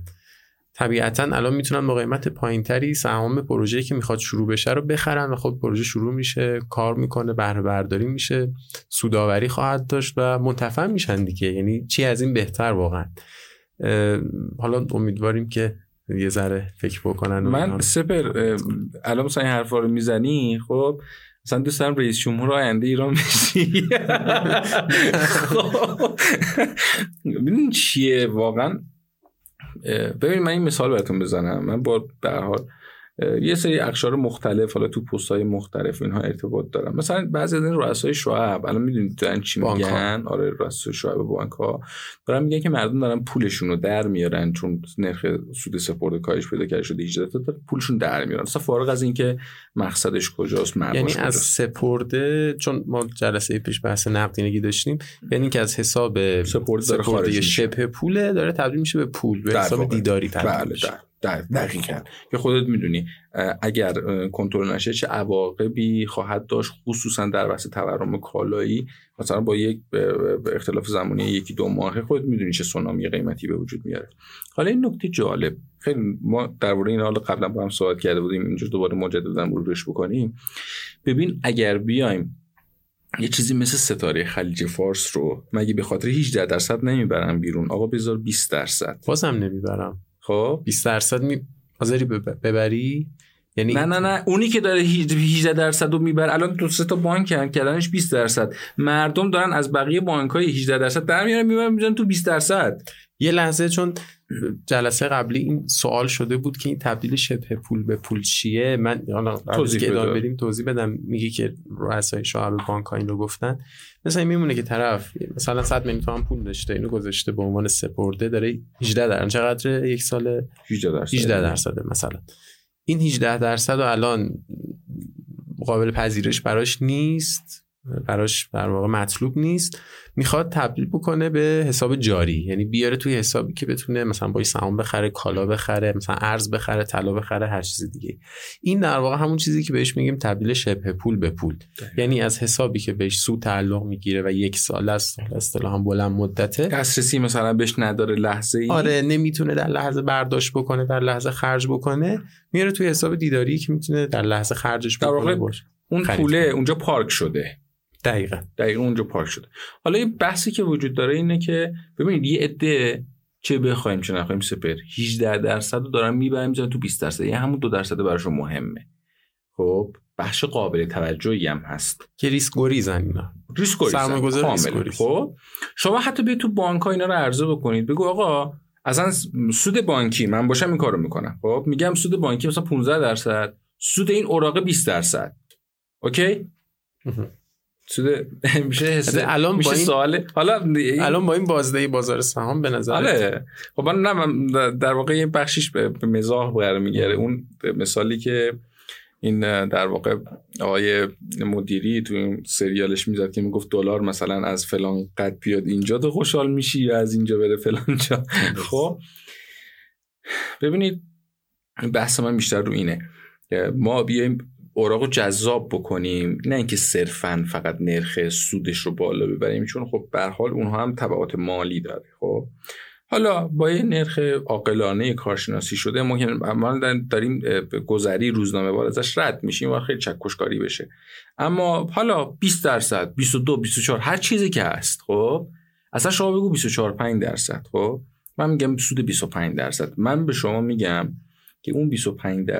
طبیعتاً الان میتونن با قیمت پایینتری سهام پروژه‌ای که میخواد شروع بشه رو بخرن و خود پروژه شروع میشه، کار میکنه، بهره برداری میشه، سوداوری خواهد داشت و منتفع میشن دیگه. یعنی چی از این بهتر واقعا؟ حالا امیدواریم که یه ذره فکر بکنن. من سپر الان مثلا این حرفا رو میزنی، خب مثلا دوست دارم رئیس جمهور آینده ایران بشی. خب ببین چیه واقعا. ببین من این مثال براتون بزنم. من با به هر حال یه سری اقشار مختلف، حالا تو پست‌های مختلف اینها ارتباط دارم. مثلا بعضی از رؤسای شعب الان میدونید دارن چی میگن؟ آره، رؤسای شعب بانک‌ها دارن میگن که مردم دارن پولشون رو در میارن، چون نرخ سود سپرده کاهش پیدا کرده شده 18 تا، پولشون در میارن اصلا فارغ از اینکه مقصدش کجاست، یعنی کجاست. از سپرده، چون ما جلسه پیش بحث نقدینگی داشتیم، یعنی که از حساب سپرده شبه پول داره تبدیل میشه به پول، به حساب دیداری تبدیل میشه. دقیقاً که خودت میدونی اگر کنترل نشه چه عواقبی خواهد داشت، خصوصا در بحث تورم کالایی. مثلا با یک اختلاف زمانی 1-2 ماه خودت میدونی چه سونامی قیمتی به وجود میاره. حالا این نکته جالب، خیلی ما درباره این حال قبلا با هم صحبت کرده بودیم، اینجوری دوباره مجددا مرورش بکنیم. ببین اگر بیایم یه چیزی مثل ستاره خلیج فارس رو مگه به خاطر 18% نمیبرن بیرون؟ آقا بذار 20%، بازم نمیبرم. خب 20% حاضری ببری؟ یعنی نه اونی که داره 18% رو میبره، الان 2-3 تا بانک هم کردنش 20%، مردم دارن از بقیه بانک‌های 18% در میارن، میبرن تو 20%. یه لحظه، چون جلسه قبلی این سوال شده بود که این تبدیل شبه پول به پول چیه. من توضیح بدم. میگه که رؤسای شعب بانک‌ها این رو گفتن، مثلا میمونه که طرف مثلا 100 میلیون تومان پول داشته، اینو گذاشته به عنوان سپرده، داره 18%. چقدر یک سال 18%. مثلا این 18% الان قابل پذیرش براش در واقع مطلوب نیست، میخواد تبدیل بکنه به حساب جاری، یعنی بیاره توی حسابی که بتونه مثلا باید سهام بخره، کالا بخره، مثلا ارز بخره، طلا بخره، هر چیز دیگه. این در واقع همون چیزی که بهش میگیم تبدیل شبه پول به پول داید. یعنی از حسابی که بهش سود تعلق میگیره و یک سال است، اصطلاحاً بلند مدته، دسترسی مثلا بهش نداره، لحظه ای آره نمیتونه در لحظه برداشت بکنه، در لحظه خرج بکنه، میاره توی حساب دیداری که میتونه در لحظه خرجش بکنه. اون پوله اونجا پارک شده. دقیقاً اونجا پارک شده. حالا یه بحثی که وجود داره اینه که ببینید یه عده چه بخوایم چه نخوایم سپر 18% رو دارن میبرن میذارن تو 20%، یعنی همون 2% براشون مهمه. خب بخش قابل توجهی هم هست که ریسک گریزن. اینا ریسک گریزن، سرمایه‌گذار ریسک گریز. خب شما حتی بیاید تو بانک‌ها اینا رو عرضه بکنید، بگو آقا اصلا سود بانکی من باشم این کارو میکنم، خب میگم سود بانکی مثلا 15%، سود این اوراق 20%. اوکی سود میشه الان با این سوال، حالا الان با این بازدهی بازار سهام به نظر آره. خب من در واقع این بخشش به مزاح قرار میگیره. اون مثالی که این در واقع آقای مدیری تو این سریالش میزد که میگفت دلار مثلا از فلان قد بیاد اینجا تو خوشحال میشی یا از اینجا بره فلان جا. خب ببینید بحث من بیشتر رو اینه، ما بیایم اوراقو جذاب بکنیم، نه اینکه صرفاً فقط نرخ سودش رو بالا ببریم، چون خب به هر حال اونها هم تبعات مالی داره. خب حالا با یه نرخ عاقلانه کارشناسی شده ما داریم گذری روزنامه وار ازش رد میشیم و خیلی چکشکاری بشه. اما حالا 20%، 22، 24 هر چیزی که هست، خب اصلا شما بگو 24.5%، خب من میگم سود 25%. من به شما میگم که اون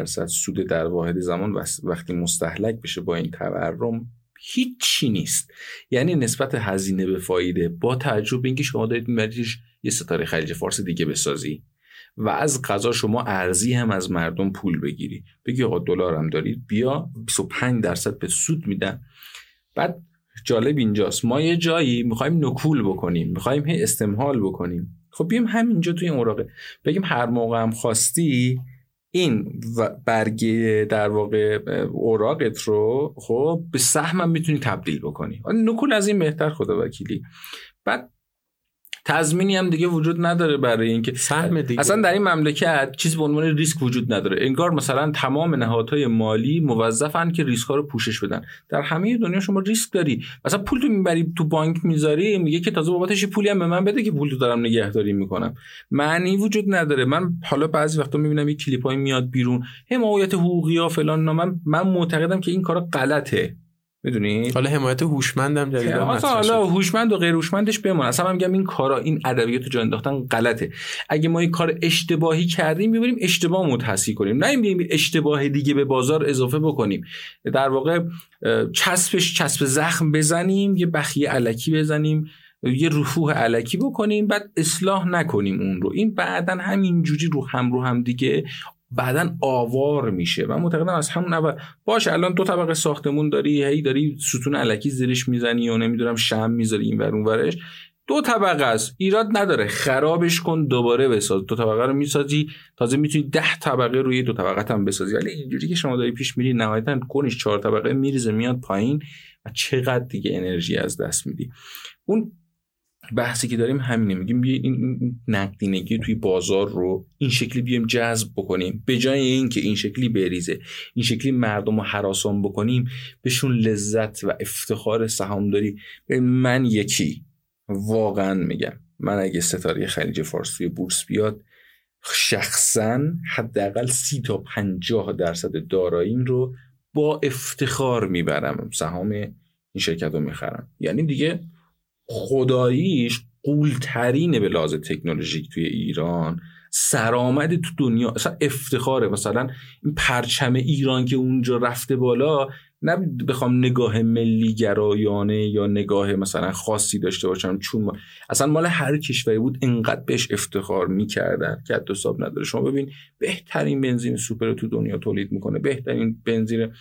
25% سود در واحد زمان وقتی مستهلک بشه با این تورم هیچی نیست. یعنی نسبت هزینه به فایده، با تعجب اینکه شما دارید میبریدش یه ستاره خلیج فارس دیگه بسازی و از قضا شما ارزی هم از مردم پول بگیری، بگی آقا دلارم دارید بیا 25% به سود میدم. بعد جالب اینجاست ما یه جایی میخوایم نکول بکنیم، میخوایم استمهال بکنیم، خب بیام همینجا توی اوراقه بگیم هر موقع هم خواستی این برگه در واقع اوراقت رو خب به سهم میتونی تبدیل بکنی، نکول از این بهتر خدا وکیلی. بعد تضمینی هم دیگه وجود نداره برای اینکه سهم دیگه اصلا در این مملکت چیزی به عنوان ریسک وجود نداره، انگار مثلا تمام نهادهای مالی موظفن که ریسک ها رو پوشش بدن. در همه دنیا شما ریسک داری، مثلا پول تو میبری تو بانک میذاری، میگه که تازه بابتش پولی هم به من بده که پول تو دارم نگهداری میکنم، معنی وجود نداره. من حالا بعضی وقتا میبینم یه کلیپای میاد بیرون حمایت حقوقی ها فلان، من معتقدم که این کارا غلطه، میدونی؟ حالا حمایت هوشمندم جدیدا مثلا، حالا هوشمند و غیر هوشمندش بمون، اصلا میگم این کارا این ادبیات رو جا انداختن غلطه. اگه ما این کار اشتباهی کردیم میبریم اشتباه متصحیح کنیم، نه میبریم اشتباه دیگه به بازار اضافه بکنیم، در واقع چسب زخم بزنیم، یه بخیه الکی بزنیم، یه رفوه الکی بکنیم، بعد اصلاح نکنیم اون رو، این بعدن همینجوری رو هم دیگه بعداً آوار میشه. من معتقدم از همون اول باشه الان دو طبقه ساختمون داری، هی داری ستون الکی زیرش میزنی یا نمیدونم شمع میذاری این ور اون ورش، دو طبقه است ایراد نداره، خرابش کن دوباره بساز، دو طبقه رو میسازی، تازه میتونی 10 طبقه روی دو طبقه هم بسازی. ولی اینجوری که شما داری پیش میری نهایتاً کنش 4 طبقه میریزه میاد پایین و چقدر دیگه انرژی از دست میدی. اون بحثی که داریم همینه، میگیم بیاین این نقدینگی توی بازار رو این شکلی بیایم جذب بکنیم، به جای اینکه این شکلی بریزه، این شکلی مردم رو هراسان بکنیم، بهشون لذت و افتخار سهامداری. من یکی واقعا میگم، من اگه ستاره خلیج فارس توی بورس بیاد شخصا حداقل 30-50% داراییم رو با افتخار میبرم، سهام این شرکت رو میخرم. یعنی دیگه خداییش قولترینه به لحاظ تکنولوژیک توی ایران، سرآمد تو دنیا، اصلا افتخاره. مثلا این پرچم ایران که اونجا رفته بالا، نه بخوام نگاه ملی گرایانه یا نگاه مثلا خاصی داشته باشم، چون اصلا مال هر کشوری بود انقدر بهش افتخار میکردن که حد حساب نداره. شما ببین بهترین بنزین سوپر تو دنیا تولید میکنه، بهترین بنزین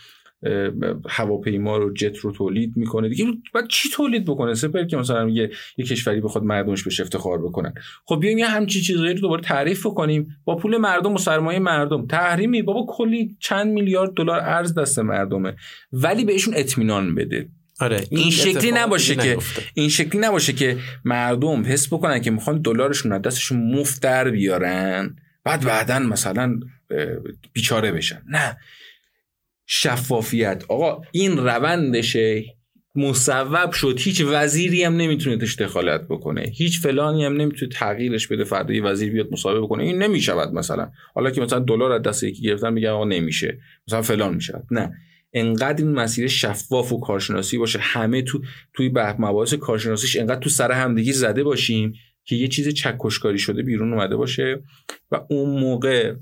هواپیما رو جت رو تولید میکنه دیگه، بعد چی تولید بکنه سپر که مثلا میگه یه کشوری بخواد مردمش بهش افتخار بکنن. خب بیایم یه همچین چیزایی رو دوباره تعریف بکنیم با پول مردم و سرمایه مردم، تحریمی بابا، کلی چند میلیارد دلار ارز دست مردمه، ولی بهشون اطمینان بده. آره این شکلی نباشه که مردم حس بکنن که میخوان دلارشون از دستشون مفت در بیارن بعدن مثلا بیچاره بشن. نه، شفافیت. آقا این روندشه، مصوب شد، هیچ وزیری هم نمیتونه توش دخالت بکنه، هیچ فلانی هم نمیتونه تغییرش بده، فردا یه وزیر بیاد مصوبه بکنه این نمیشود مثلا، حالا که مثلا دلار از دست یکی گرفتن میگن آقا نمیشه مثلا فلان میشه. نه، انقدر این مسیر شفاف و کارشناسی باشه، همه توی مباحث کارشناسیش انقدر تو سر همدیگه زده باشیم که یه چیز چکشکاری شده بیرون اومده باشه، و اون موقع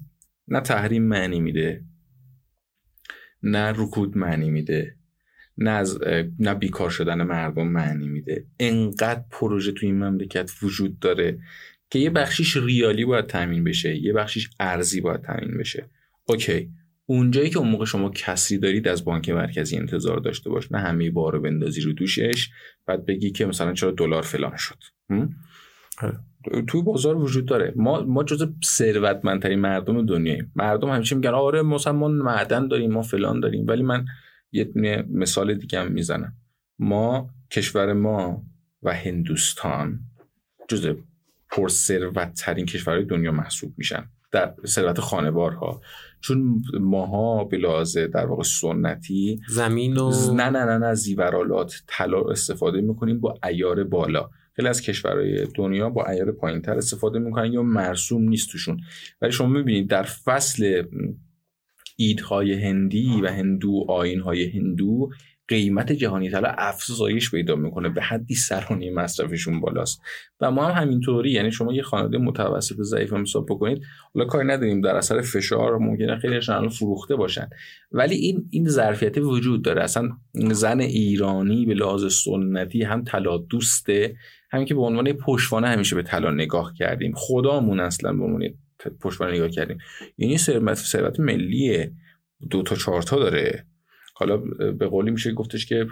نه تحریم معنی میده نه رکود معنی میده، نه بیکار شدن مردم معنی میده. انقدر پروژه توی این مملکت وجود داره که یه بخشیش ریالی باید تامین بشه، یه بخشیش ارزی باید تامین بشه. اوکی، اونجایی که اون موقع شما کسری دارید از بانک مرکزی انتظار داشته باش، نه همه بارو بندازی رو دوشش بعد بگی که مثلا چرا دلار فلان شد. توی بازار وجود داره. ما جزو ثروتمندترین مردم دنیاییم. مردم همیشه میگن آره مثلا ما معدن داریم، ما فلان داریم، ولی من یه مثال دیگه هم میزنم. کشور ما و هندوستان جزو پرثروتترین کشورهای دنیا محسوب میشن در ثروت خانوارها، چون ماها به لحاظ در واقع سنتی زمین و نه زیورالات طلا استفاده میکنیم با عیار بالا. خیلی از کشورهای دنیا با عیار پایینتر استفاده میکنن یا مرسوم نیست توشون. ولی شما میبینید در فصل عیدهای هندی و هندو، آیینهای هندو، قیمت جهانی طلا افزایش پیدا میکنه، به حدی سرانه مصرفشون بالاست. و ما هم همینطوری، یعنی شما یه خانواده متوسط ضعیف حساب بکنید، حالا کاری نداریم در اثر فشار ممکنه خیلیشون الان فروخته باشن، ولی این ظرفیت وجود داره. اصلا زن ایرانی به لحاظ سنتی هم طلا دوسته، همین که به عنوان پشتوانه همیشه به طلا نگاه کردیم، خودامون اصلا به عنوان پشتوانه نگاه کردیم. یعنی ثروت ملیه، 2 تا 4 تا داره. حالا به قولی میشه گفتش که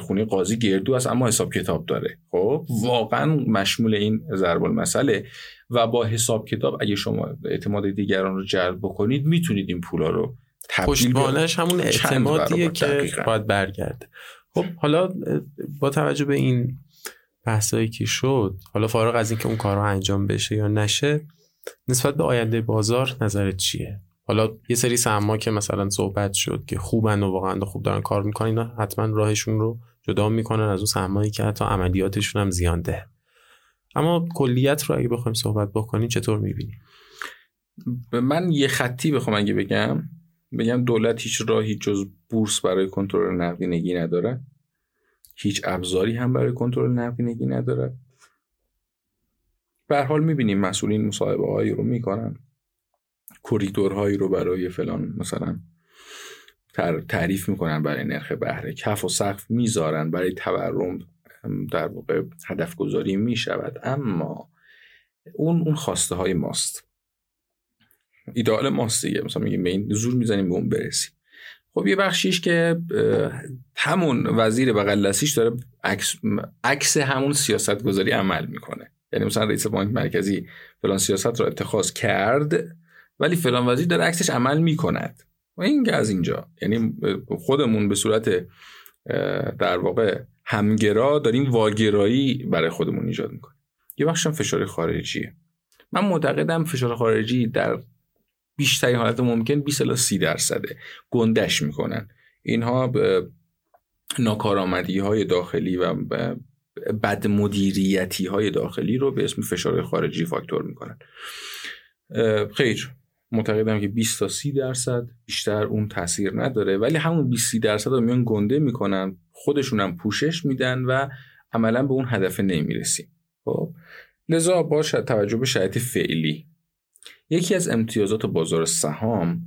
خونه قاضی گردو است اما حساب کتاب داره. خب واقعا مشمول این ضرب المثله. و با حساب کتاب اگه شما اعتماد دیگران رو جلب بکنید میتونید این پولا رو تبدیل کنید. پشتوانش همون اعتمادیه که باید برگرده. خب حالا با توجه به این بحثایی که شد، حالا فارغ از اینکه اون کارو انجام بشه یا نشه، نسبت به آینده بازار نظرت چیه؟ حالا یه سری سهم‌ها که مثلا صحبت شد که خوبن و واقعا خوب دارن کار میکنن، اینا حتما راهشون رو جدا میکنن از اون سهم‌هایی که حتی عملیاتشون هم زیانده. اما کلیت رو اگه بخوایم صحبت بکنیم چطور میبینی؟ من یه خطی بخوام اگه بگم دولت هیچ راهی جز بورس برای کنترل نقدینگی نداره، هیچ ابزاری هم برای کنترل نقدینگی نداره. به هر حال میبینیم مسئولین مصاحبه‌هایی رو میکنن، کوریدورهایی رو برای فلان مثلا تعریف میکنن برای نرخ بهره، کف و سقف میذارن، برای تورم در واقع هدف گذاری میشود. اما اون خواسته های ماست، ایدئال ماست دیگه. مثلا میگیم به این زور میزنیم به اون برسیم. خب یه بخشیش که همون وزیر بغل دستیش داره عکس همون سیاست گذاری عمل میکنه. یعنی مثلا رئیس بانک مرکزی فلان سیاست رو اتخاذ کرد ولی فلان وزیر در عکسش عمل میکند. و این از اینجا، یعنی خودمون به صورت در واقع همگرا داریم واگرایی برای خودمون ایجاد میکنیم. یه بخشم فشار خارجیه. من معتقدم فشار خارجی در بیشترین حالت ممکن 20-30% گندش میکنن. اینها ناکارآمدی های داخلی و بد مدیریتی های داخلی رو به اسم فشار خارجی فاکتور میکنن. خیر، معتقدم که 20-30% بیشتر اون تاثیر نداره، ولی همون 20-30% رو میان گنده میکنن، خودشون هم پوشش میدن و عملا به اون هدف نمیرسیم. خب لذا با توجه به شرایط فعلی، یکی از امتیازات بازار سهام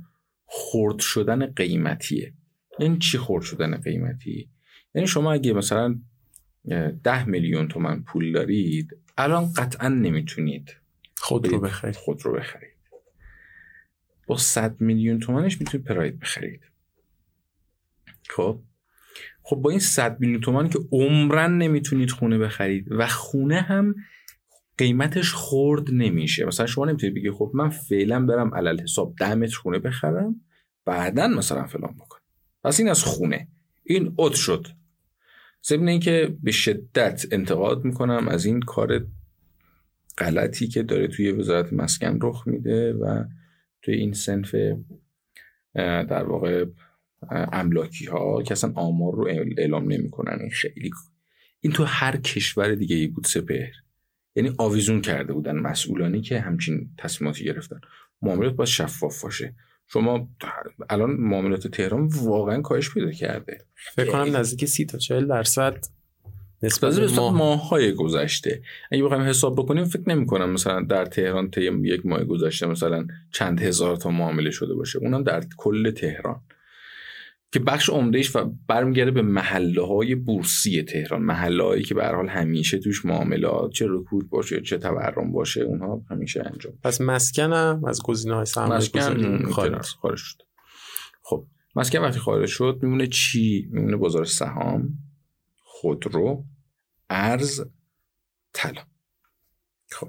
خرد شدن قیمتیه. این چی خرد شدن قیمتی؟ یعنی شما اگه مثلا 10 میلیون تومان پول دارید، الان قطعا نمیتونید خود رو بخرید. با 100 میلیون تومانش میتونید پراید بخرید. خب با این 100 میلیون تومان که عمرن نمیتونید خونه بخرید و خونه هم قیمتش خرد نمیشه. مثلا شما نمیتونید بگید خب من فعلا برم علل حساب 10 متر خونه بخرم بعدن مثلا فلان بکنم. پس این از خونه. این اوت شد. ضمن اینکه به شدت انتقاد میکنم از این کار غلطی که داره توی وزارت مسکن رخ میده و توی این صنف در واقع املاکی ها که اصلا آمار رو اعلام نمی کنن. این خیلی این تو هر کشور دیگه ای بود سپهر، یعنی آویزون کرده بودن مسئولانی که همچین تصمیماتی گرفتن. معاملات باید شفاف باشه. شما الان معاملات تهران واقعا کاهش پیدا کرده، فکر کنم نزدیک 30-40% نسبت به ماه‌های گذشته. اگه بخوایم حساب بکنیم فکر نمی‌کنم مثلا در تهران طی یک ماه گذشته مثلا چند هزار تا معامله شده باشه، اونم در کل تهران. که بخش عمدهش برمیگرده به محله‌های بورسی تهران، محله‌هایی که به هر حال همیشه توش معاملات چه رکود باشه چه تورم باشه اونها همیشه انجام. پس مسکن هم از گزینه‌های سرمایه گذاری خارج شد. خب مسکن وقتی خارج شد میمونه چی؟ میمونه بازار سهام، خودرو، ارز، طلا. خب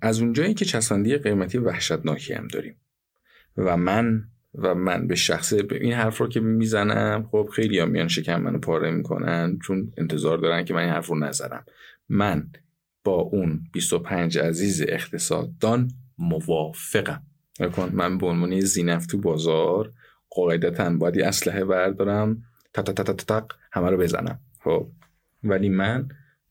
از اونجایی که چسبندی قیمتی وحشتناکی هم داریم و من به شخصه این حرف رو که میزنم، خب خیلی ها میان شکم منو پاره میکنن چون انتظار دارن که من این حرف رو نزنم. من با اون 25 عزیز اقتصاددان موافقم. من به عنوان زینف تو بازار قاعدتاً باید یه اسلحه بردارم تق تق تق تق همه رو بزنم. خب ولی من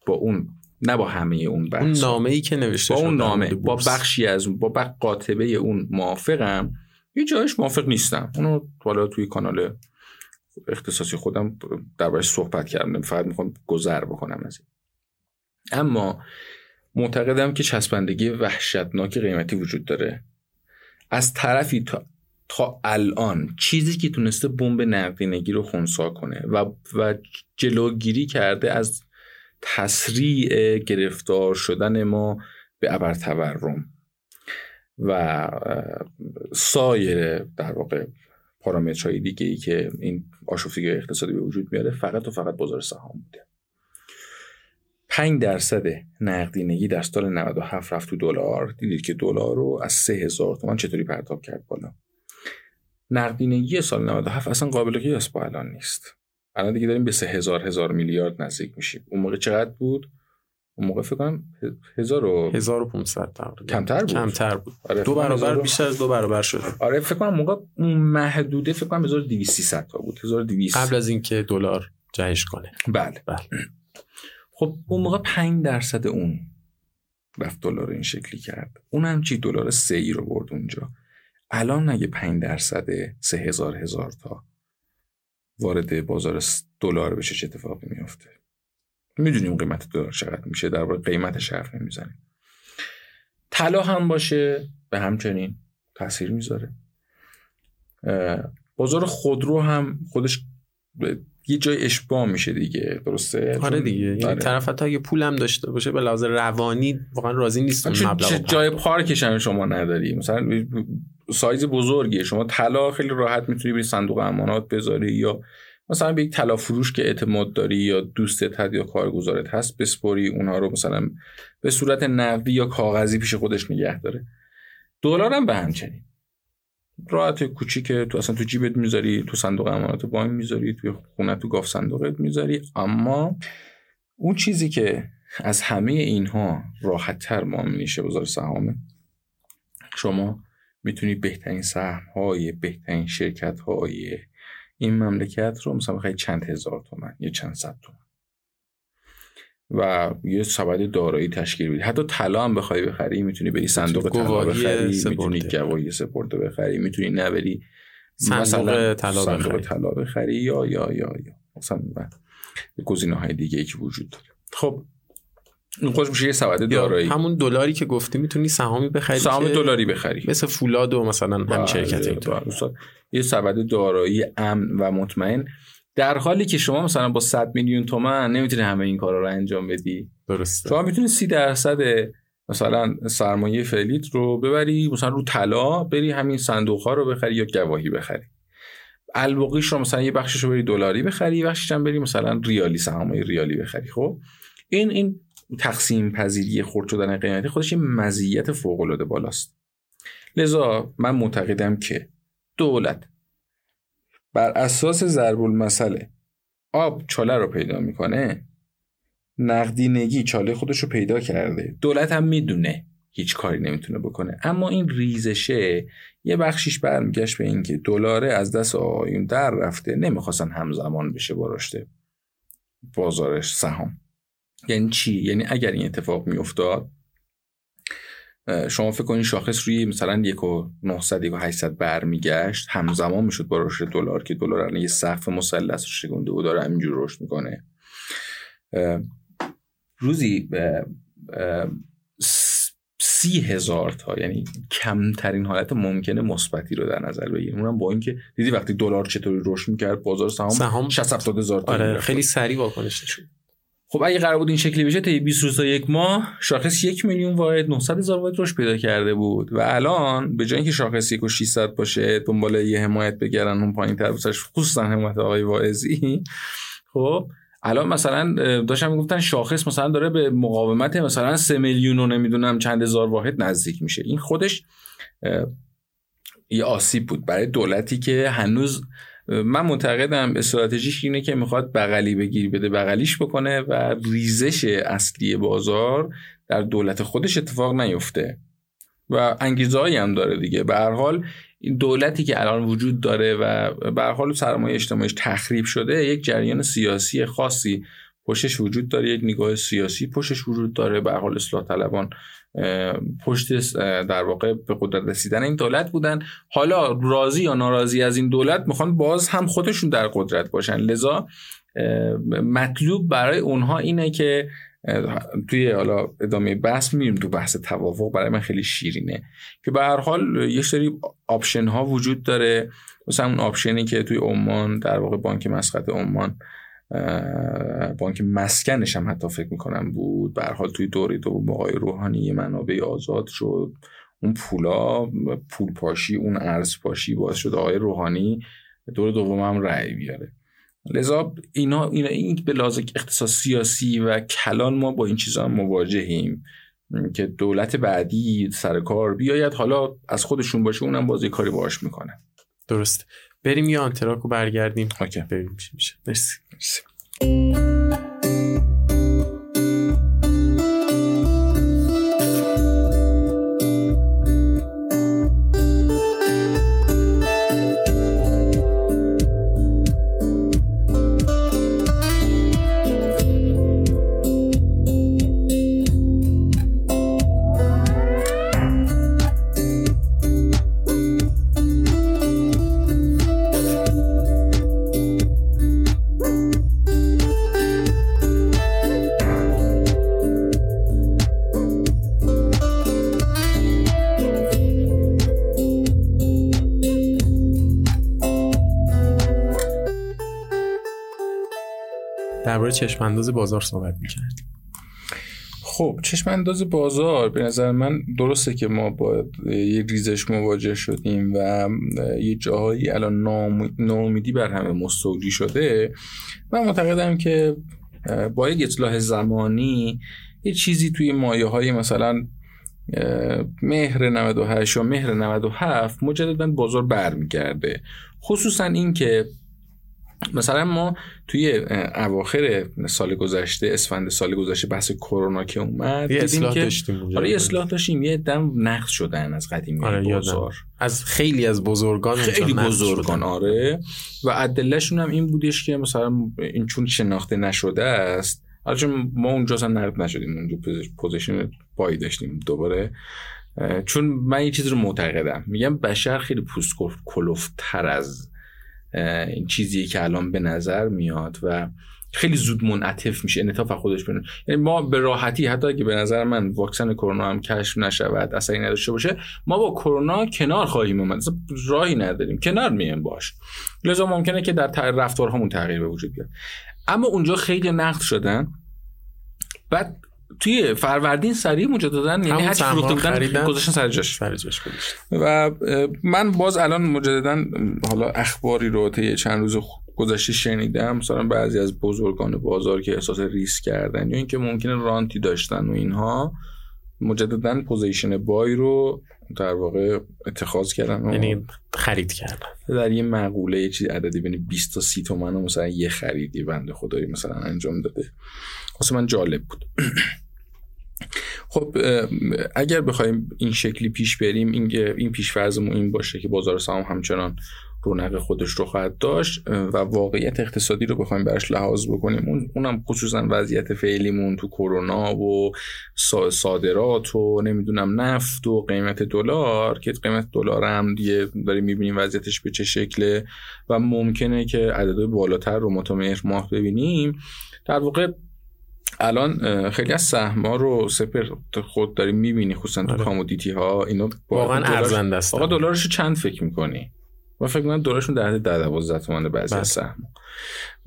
با اون، نه با همه اون بخش، اون نامه‌ای که نوشته شده، با اون نامه، با بخشی از اون، با قاتبه اون موافقم، یه جایش موافق نیستم. اونو حالا توی کانال اختصاصی خودم دربارش صحبت کردم، فقط میخوام گذر بکنم از این. اما معتقدم که چسبندگی وحشتناک قیمتی وجود داره. از طرفی تا الان چیزی که تونسته بمب نقدینگی رو خنثی کنه و جلوگیری کرده از تسریع گرفتار شدن ما به ابر تورم و سایر در واقع پارامترهای دیگه‌ای که این آشفتگی اقتصادی به وجود میاره، فقط و فقط بازار سهام بوده. 5% نقدینگی در سال 97 رفت تو دلار. دیدید که دلار رو از 3000 تومان چطوری پرتاب کرد بالا. نقدینگی سال 97 اصلا قابل قیاس با الان نیست. الان دیگه داریم به 3000 میلیارد نزدیک میشیم. اون موقع چقدر بود؟ اون موقع فکر کنم 1500 تقریبا کمتر بود. آره 2 برابر بیشتر از 2 برابر شد. آره فکر کنم موقع اون محدوده فکر کنم 1200 تا بود، 1200 قبل از اینکه دلار جهش کنه. بله. خب اون موقع 5% اون رفت دلار این شکلی کرد. اونم چی؟ دلار 3 رو برد اونجا. الان اگه 5% 3000 تا وارد بازار دلار بشه چه اتفاقی میفته؟ میدونیم قیمت دلار چقدر میشه، در واقع قیمتش حرف نمیزنیم. طلا هم باشه به همچنین تاثیر میذاره. بازار خودرو هم خودش یه جای اشباع میشه دیگه، درسته؟ آره دیگه. یعنی طرف حتی اگه پول هم داشته باشه به لحاظ روانی واقعا راضی نیست. جای پارکش هم شما نداری، مثلا سایز بزرگیه. شما طلا خیلی راحت میتونی بری صندوق امانات بذاری یا مثلا به یک طلا فروش که اعتماد داری یا دوستت هست یا کارگزارت هست بسپاری، اونها رو مثلا به صورت نقدی یا کاغذی پیش خودش نگه داره. دلار هم به همچنین راحت کوچیکه، تو اصلا تو جیبت میذاری، تو صندوق امانات بانک میذاری، توی خونه تو گاف صندوقت میذاری. اما اون چیزی که از همه اینها راحت‌تر معامله میشه بازار سهامه. شما میتونی بهترین سهم‌های بهترین شرکت‌های این مملکت رو مثلا بخری چند هزار تومن یا چند صد تومن و یه سبد دارایی تشکیل بدی. حتی طلا هم بخوای بخری میتونی بری صندوق طلا بخری، میتونی گواهی سپرده بخری، میتونی نبری مثلا صندوق طلا بخری یا مثلا گزینه‌های دیگه‌ای که وجود داره. خب این خودش میشه یه سبد دارایی. همون دلاری که گفتی میتونی سهامی بخری، سهام دلاری بخری مثل فولاد و مثلا هم شرکت اینطور. یه سبد دارایی امن و مطمئن، در حالی که شما مثلا با 100 میلیون تومان نمیتونی همه این کارا رو انجام بدی. درسته. شما میتونی 30% مثلا سرمایه فعلیت رو ببری مثلا رو طلا، بری همین صندوق ها رو بخری یا گواهی بخری. الباقیش رو مثلا یه بخشش رو بری دلاری بخری، بخشش هم بری مثلا ریالی، سهامای ریالی بخری. خب این تقسیم پذیری خرد شدن قیمتی خودش یه مزیت فوق العاده بالاست. لذا من معتقدم که دولت بر اساس ضرب المثل آب چاله رو پیدا میکنه، نقدینگی چاله خودش رو پیدا کرده. دولت هم میدونه هیچ کاری نمیتونه بکنه، اما این ریزشه یه بخشیش برمیگشت به این که دلاره از دست آقایون در رفته، نمیخواستن همزمان بشه باراشته بازارش سهام. یعنی چی؟ یعنی اگر این اتفاق میافتاد شما فکر کنین شاخص روی مثلا 1.900 1.800 برمیگشت، همزمان میشد با رشد دلار که دلار الان یه سقف مثلثش شکونده و داره همینجور رشد میکنه. روزی 30,000 تا، یعنی کمترین حالت ممکنه مثبتی رو در نظر بگیریم. اونم با اینکه دیدی وقتی دلار چطوری رشد می‌کرد، بازار سهام 60-70,000 تا. آره خیلی سریع واکنش نشون. خب اگه قرار بود این شکلی بشه، طی 20 روز تا یک ماه شاخص 1,000,000 واحد 900,000 واحد رشد پیدا کرده بود و الان به جای اینکه شاخص 1,600 باشه، دنبال یه حمایت بگردن اون پایین‌تر، خصوصا حمایت آقای واعظی، خب الان مثلا داشتم میگفتن شاخص مثلا داره به مقاومت مثلا 3,000,000 و نمیدونم چند هزار واحد نزدیک میشه. این خودش یه آسیب بود برای دولتی که هنوز من معتقدم استراتژیش اینه که میخواد بغلی بگیر بده، بغلیش بکنه و ریزش اصلی بازار در دولت خودش اتفاق نیفته و انگیزه‌ای هم داره دیگه. به هر حال این دولتی که الان وجود داره و به هر حال سرمایه اجتماعیش تخریب شده، یک جریان سیاسی خاصی پشتش وجود داره، یک نگاه سیاسی پشتش وجود داره. به هر حال اصلاح طلبان پشت در واقع به قدرت رسیدن این دولت بودن. حالا راضی یا ناراضی از این دولت، میخوان باز هم خودشون در قدرت باشن. لذا مطلوب برای اونها اینه که توی حالا ادامه بحث میریم تو بحث توافق، برای من خیلی شیرینه که به هر حال یه سری آپشن ها وجود داره. مثلا اون آپشنی که توی عمان در واقع بانک مسقط عمان، بانک مسکنش هم حتی فکر میکنم بود، به هر حال توی دوره دوم آقای روحانی منابع آزاد شد. اون پول پاشی، اون ارز پاشی باعث شد آقای روحانی دوره دوم هم رأی بیاره. لذا این به لحاظ اقتصاد سیاسی و کلان ما با این چیزا مواجهیم که دولت بعدی سر کار بیاید، حالا از خودشون باشه، اونم باز یه کاری باهاش میکنه. درست. بریم یه آنتراکو برگردیم. اوکی. بریم چی میشه. مرسی. درباره چشم انداز بازار صحبت می‌کرد. خب چشم انداز بازار به نظر من درسته که ما با یه ریزش مواجه شدیم و یه جاهایی الان ناامیدی بر همه مستولی شده. من معتقدم که با یک اصلاح زمانی یه چیزی توی مایه‌های مثلا مهر 98 و مهر 97 مجدداً بازار برمیگرده. خصوصاً این که مثلا ما توی اواخر سال گذشته، اسفند سال گذشته، بحث کرونا که اومد، دیدیم که آره اصلاح داشتیم، یه دم نقد شدن از قدیمی بازار، از خیلی از بزرگان، خیلی بزرگان آره، و ادلهشون هم این بودش که مثلا این چون شناخته نشده است. البته ما اونجا اصلا نقد نشدیم، اونجا پوزیشن پای داشتیم دوباره، چون من یه چیز رو معتقدم، میگم بشر خیلی پوست کلفت‌تر از این چیزیه که الان به نظر میاد و خیلی زود منعطف میشه، انعطاف خودش بینه. یعنی ما به راحتی، حتی اگه به نظر من واکسن کرونا هم کشف نشود، اثری نداشته باشه، ما با کرونا کنار خواهیم اومد، راهی نداریم، کنار میایم باش. لذا ممکنه که در رفتارهامون تغییر به وجود بیاد. اما اونجا خیلی نقد شدن، بعد توی فروردین سریع موجود دادن، یعنی هر فروخت کردن گذاشتن سر جاش و من باز الان مجددا حالا اخباری رو طی چند روز گذشته شنیدم، مثلا بعضی از بزرگان بازار که احساس ریسک کردن یا اینکه ممکنه رانتی داشتن و اینها، مجددا پوزیشن بای رو در واقع اتخاذ کردن، یعنی خرید کردن. در یه مقوله یه چیز عددی بین 20 تا 30 تومن مثلا یه خریدی بنده خدایی مثلا انجام داده، واسه من جالب بود. خب اگر بخوایم این شکلی پیش بریم، این پیش‌فرضمون این باشه که بازار سهام همچنان رونق خودش رو خواهد داشت و واقعیت اقتصادی رو بخوایم براش لحاظ بکنیم، اونم خصوصا وضعیت فعلیمون تو کرونا و صادرات و نمیدونم نفت و قیمت دلار، که قیمت دلار هم دیگه داریم میبینیم وضعیتش به چه شکله و ممکنه که عدد بالاتر رو متمر ماه ببینیم، در واقع الان خیلی از سهم‌ها رو سپر خود داری می‌بینی، خصوصا تو کامودیتی ها اینا واقعا ارزنده است. آقا دلارش رو چند فکر می‌کنی؟ من فکر می‌کنم دلارشون در حد 10-12 تومانه بعضی از سهم.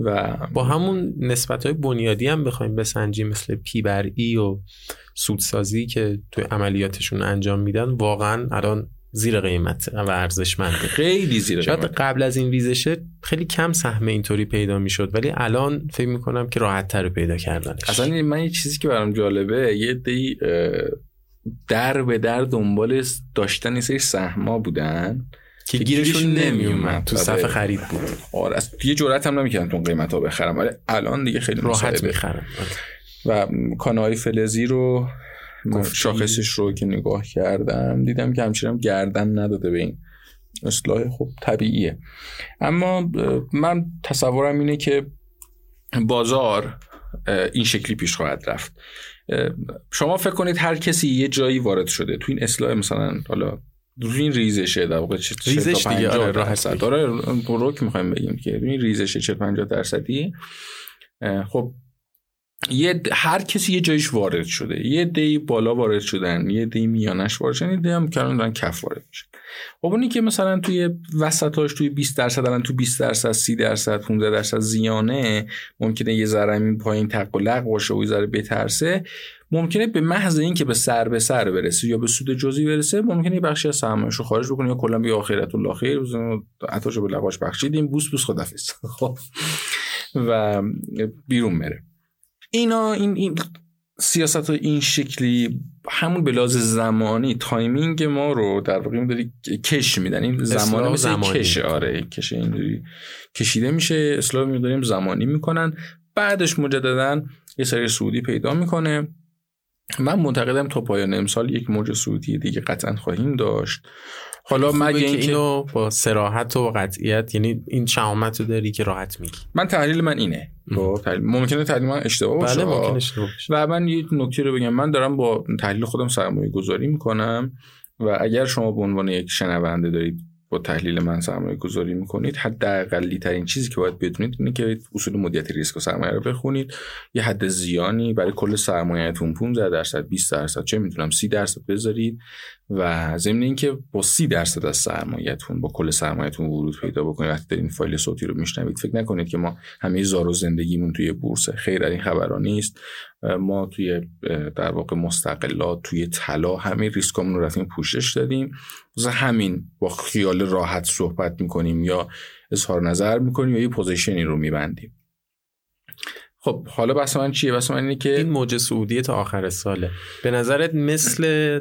و با همون نسبت‌های بنیادی هم بخوایم بسنجیم، مثل پی بر ای و سودسازی که توی عملیاتشون انجام میدن، واقعا الان زیر قیمت و ارزشمنده، خیلی زیر قیمت. شاید قبل از این ویزشه خیلی کم سهم اینطوری پیدا میشد، ولی الان فکر میکنم که راحت تر پیدا کردنش. اصلا من یه چیزی که برام جالبه، یه دی در به در دنبال داشتن این سری سهما بودن که گیرشون نمیومد، تو صف خرید بود. آره یه جرأت هم نمیکردم تو قیمت ها بخرم، ولی الان دیگه خیلی راحت میخرم. و کانال فلزی رو شاخصش رو که نگاه کردم دیدم که همچنان گردن نداده به این اصلاح، خب طبیعیه. اما من تصورم اینه که بازار این شکلی پیش خواهد رفت. شما فکر کنید هر کسی یه جایی وارد شده تو این اصلاح، مثلا حالا این ریزشه در واقع ریزش دیگه، آره راحت داره رو که می‌خوایم بگیم که این ریزشه 40-50%. خب هر کسی یه جایش وارد شده، یه دی بالا وارد شدن، یه دی میانش وارد شدن، یه دی هم کلان دارن کف وارد میشن. خب اونی که مثلا توی وسطاش توی 20% الان تو 20%، 30%، 15% زیانه، ممکنه یه ذره این پایین تقلق باشه و یه ذره بترسه، ممکنه به محض این که به سر برسه یا به سود جزئی برسه، ممکنه یه بخشی از سهمش رو خارج بکنه یا کلا به آخرت الله خیر بزنه، عطاشو به لقاش بخشیدیم، بوس بوس خدافظ خب و بیرون بره. این سیاست این شکلی همون بلاز زمانی تایمینگ ما رو در واقع می‌داری کش میدن، این زمان زمانی کش، آره کش اینجوری کشیده میشه، اصلاح می‌داریم زمانی میکنن، بعدش مجددا یه سری سعودی پیدا میکنه. من معتقدم تا پایان امسال یک موج سعودی دیگه قطعا خواهیم داشت. حالا مگه اینو با صراحت و قطعیت، یعنی این شهامت رو داری که راحت میگی. من تحلیل من اینه، ممکنه تحلیل من اشتباه باشه، بله ممکنه اشتباه باشه. و من یه نکته رو بگم، من دارم با تحلیل خودم سرمایه گذاری میکنم و اگر شما به عنوان یک شنونده دارید با تحلیل من سرمایه گذاری میکنید، حداقلی ترین چیزی که باید بدونید اینه که اصول مدیریت ریسک و سرمایه رو بخونید. یه حد زیانی برای کل سرمایه‌تون 15%، 20%، چه میدونم 30% بذارید و ضمن اینکه با 30% از سرمایه‌تون با کل سرمایه‌تون ورود پیدا بکنید. وقتی این فایل صوتی رو میشنوید فکر نکنید که ما همه زارو زندگیمون توی بورس، خیر از این خبرا نیست. ما توی در واقع مستقلات، توی طلا همه ریسکامون رو رفتیم پوشش دادیم، مثلا همین با خیال راحت صحبت میکنیم یا اظهار نظر میکنیم یا یه پوزیشنی رو میبندیم. خب حالا بحث من چیه؟ بحث من اینه که این موج سعودی تا آخر ساله به نظرت مثل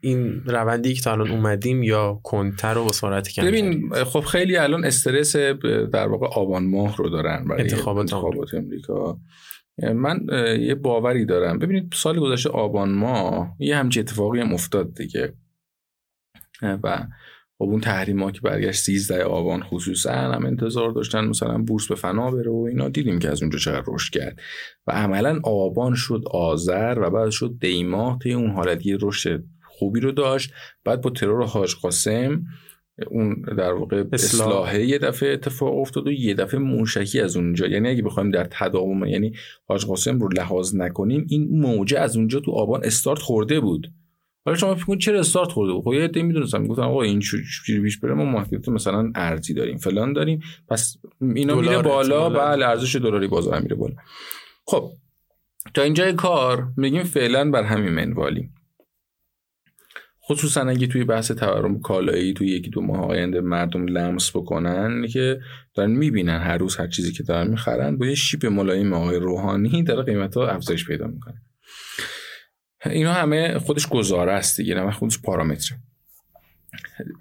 این روندی که تا الان اومدیم یا کنتر و با سرعت کمتر؟ ببین خب خیلی الان استرس در واقع آبان ماه رو دارن برای انتخابات آمریکا. من یه باوری دارم، ببینید سال گذشته آبان ماه یه همچین اتفاقی هم افتاد دیگه و خب اون تحریم ها که برگشت 13 آبان خصوصا هم انتظار داشتن مثلا بورس به فنا بره و اینا، دیدیم که از اونجا چقدر رشد کرد و عملا آبان شد آذر و بعد شد دی ماه، تا اون حالتی رشد خوبی رو داشت، بعد با ترور حاج قاسم اون در واقع اصلاحه یه دفعه اتفاق افتاد و یه دفعه موشکی از اونجا، یعنی اگه بخوایم در تداوم، یعنی حاج قاسم رو لحاظ نکنیم، این موجه از اونجا تو آبان استارت خورده بود. حالا شما فکر کن چرا استارت خورده بود؟ خب یه عده میدونستم میگفتن آقا این چجوری بیش بره، ما محدودیت مثلا ارزی داریم فلان داریم، پس اینا میره بالا، بله ارزش دلاری بازار میره بالا. خب تا اینجای کار میگیم فعلا بر همین منوالیم، خصوصا اگه توی بحث تورم کالایی توی یکی دو ماه آینده مردم لمس بکنن که دارن میبینن هر روز هر چیزی که دارن میخرن با یه شیب ملایم آقای روحانی داره قیمت‌ها افزایش پیدا میکنه. اینا همه خودش گزاره است دیگه، نه خودش پارامتره.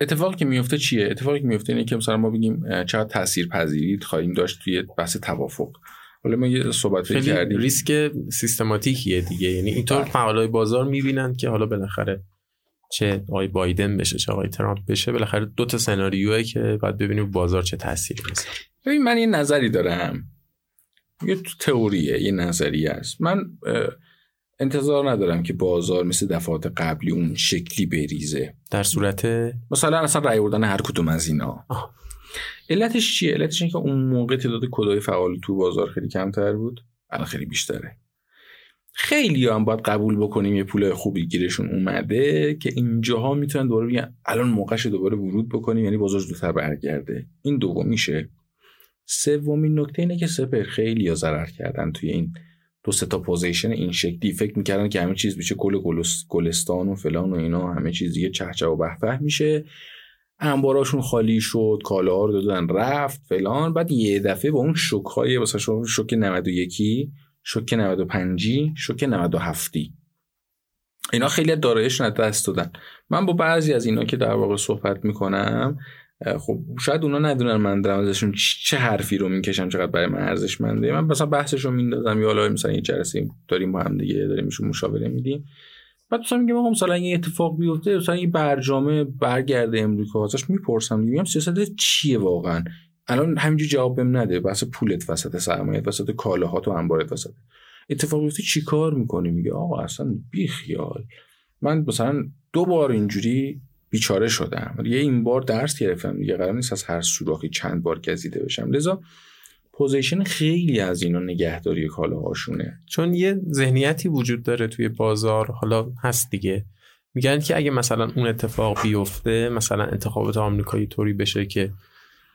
اتفاقی که میفته چیه؟ اتفاقی که میفته اینه که مثلا ما بگیم چقدر تاثیرپذیری خواهیم داشت توی بحث توافق. حالا ما یه صحبتی کردیم، ریسک سیستماتیکیه دیگه، یعنی اینطور فعالای بازار میبینن که حالا بالاخره چه آقای بایدن بشه چه آقای ترامپ بشه، بالاخره دو تا سناریویی که بعد ببینیم بازار چه تأثیری میذاره. ببین من یه نظری دارم، یه تئوریه، یه نظریه است. من انتظار ندارم که بازار مثل دفعات قبلی اون شکلی بریزه، در صورت مثلا اصلا رأی آوردن هر کدوم از اینا. علتش چیه؟ علتش اینه که اون موقع تعداد کدهای فعال تو بازار خیلی کمتر بود، الان خیلی بیشتره. خیلی هم باید قبول بکنیم یه پول خوبی گیرشون اومده که اینجاها میتونن دوباره بگن الان موقعش دوباره ورود بکنیم، یعنی بازارش دوتر برگرده. این دوم میشه. سومین نکته اینه که سپر خیلی ضرر کردن توی این دو سه تا پوزیشن این شکلی، فکر میکردن که همه چیز میشه گلستان و فلان و اینا، همه چیز دیگه چهچه و بهبه میشه. انباراشون خالی شد، کالاها رو دادن رفت فلان، بعد یه دفعه با اون شوک‌های مثلا شوک 91، شوک 95، شوک 97 اینا خیلی داراییشون از دست دادن. من با بعضی از اینا که در واقع صحبت میکنم، خب شاید اونا ندونن من در ازشون چه حرفی رو میکشم، چقدر برای من ارزشمنده. من مثلا بحثش رو میندازم، یا حالا مثلا یه جلسه داریم با هم دیگه، داریم ایشون مشاوره میدیم، بعد مثلا میگم آقا مثلا یه اتفاق بیفته، مثلا این برجامه برگرده امریکا، ازش میپرسم میگم سیاست چیه واقعا؟ الان همینجوری جواب بهم نده، بس پولت وسط، سرمایه‌ات وسط، کالاهات و انبارت وسط، اتفاق بیفته چیکار میکنی؟ میگه آقا اصلا بی خیال. من مثلا دو بار اینجوری بیچاره شدم، یه این بار درس گرفتم دیگه، قرار نیست از هر سوراخی چند بار گزیده بشم. لذا پوزیشن خیلی از اینا نگهداری کالاهاشونه، چون یه ذهنیتی وجود داره توی بازار، حالا هست دیگه، میگن که اگه مثلا اون اتفاق بیفته، مثلا انتخابات آمریکایی طوری بشه که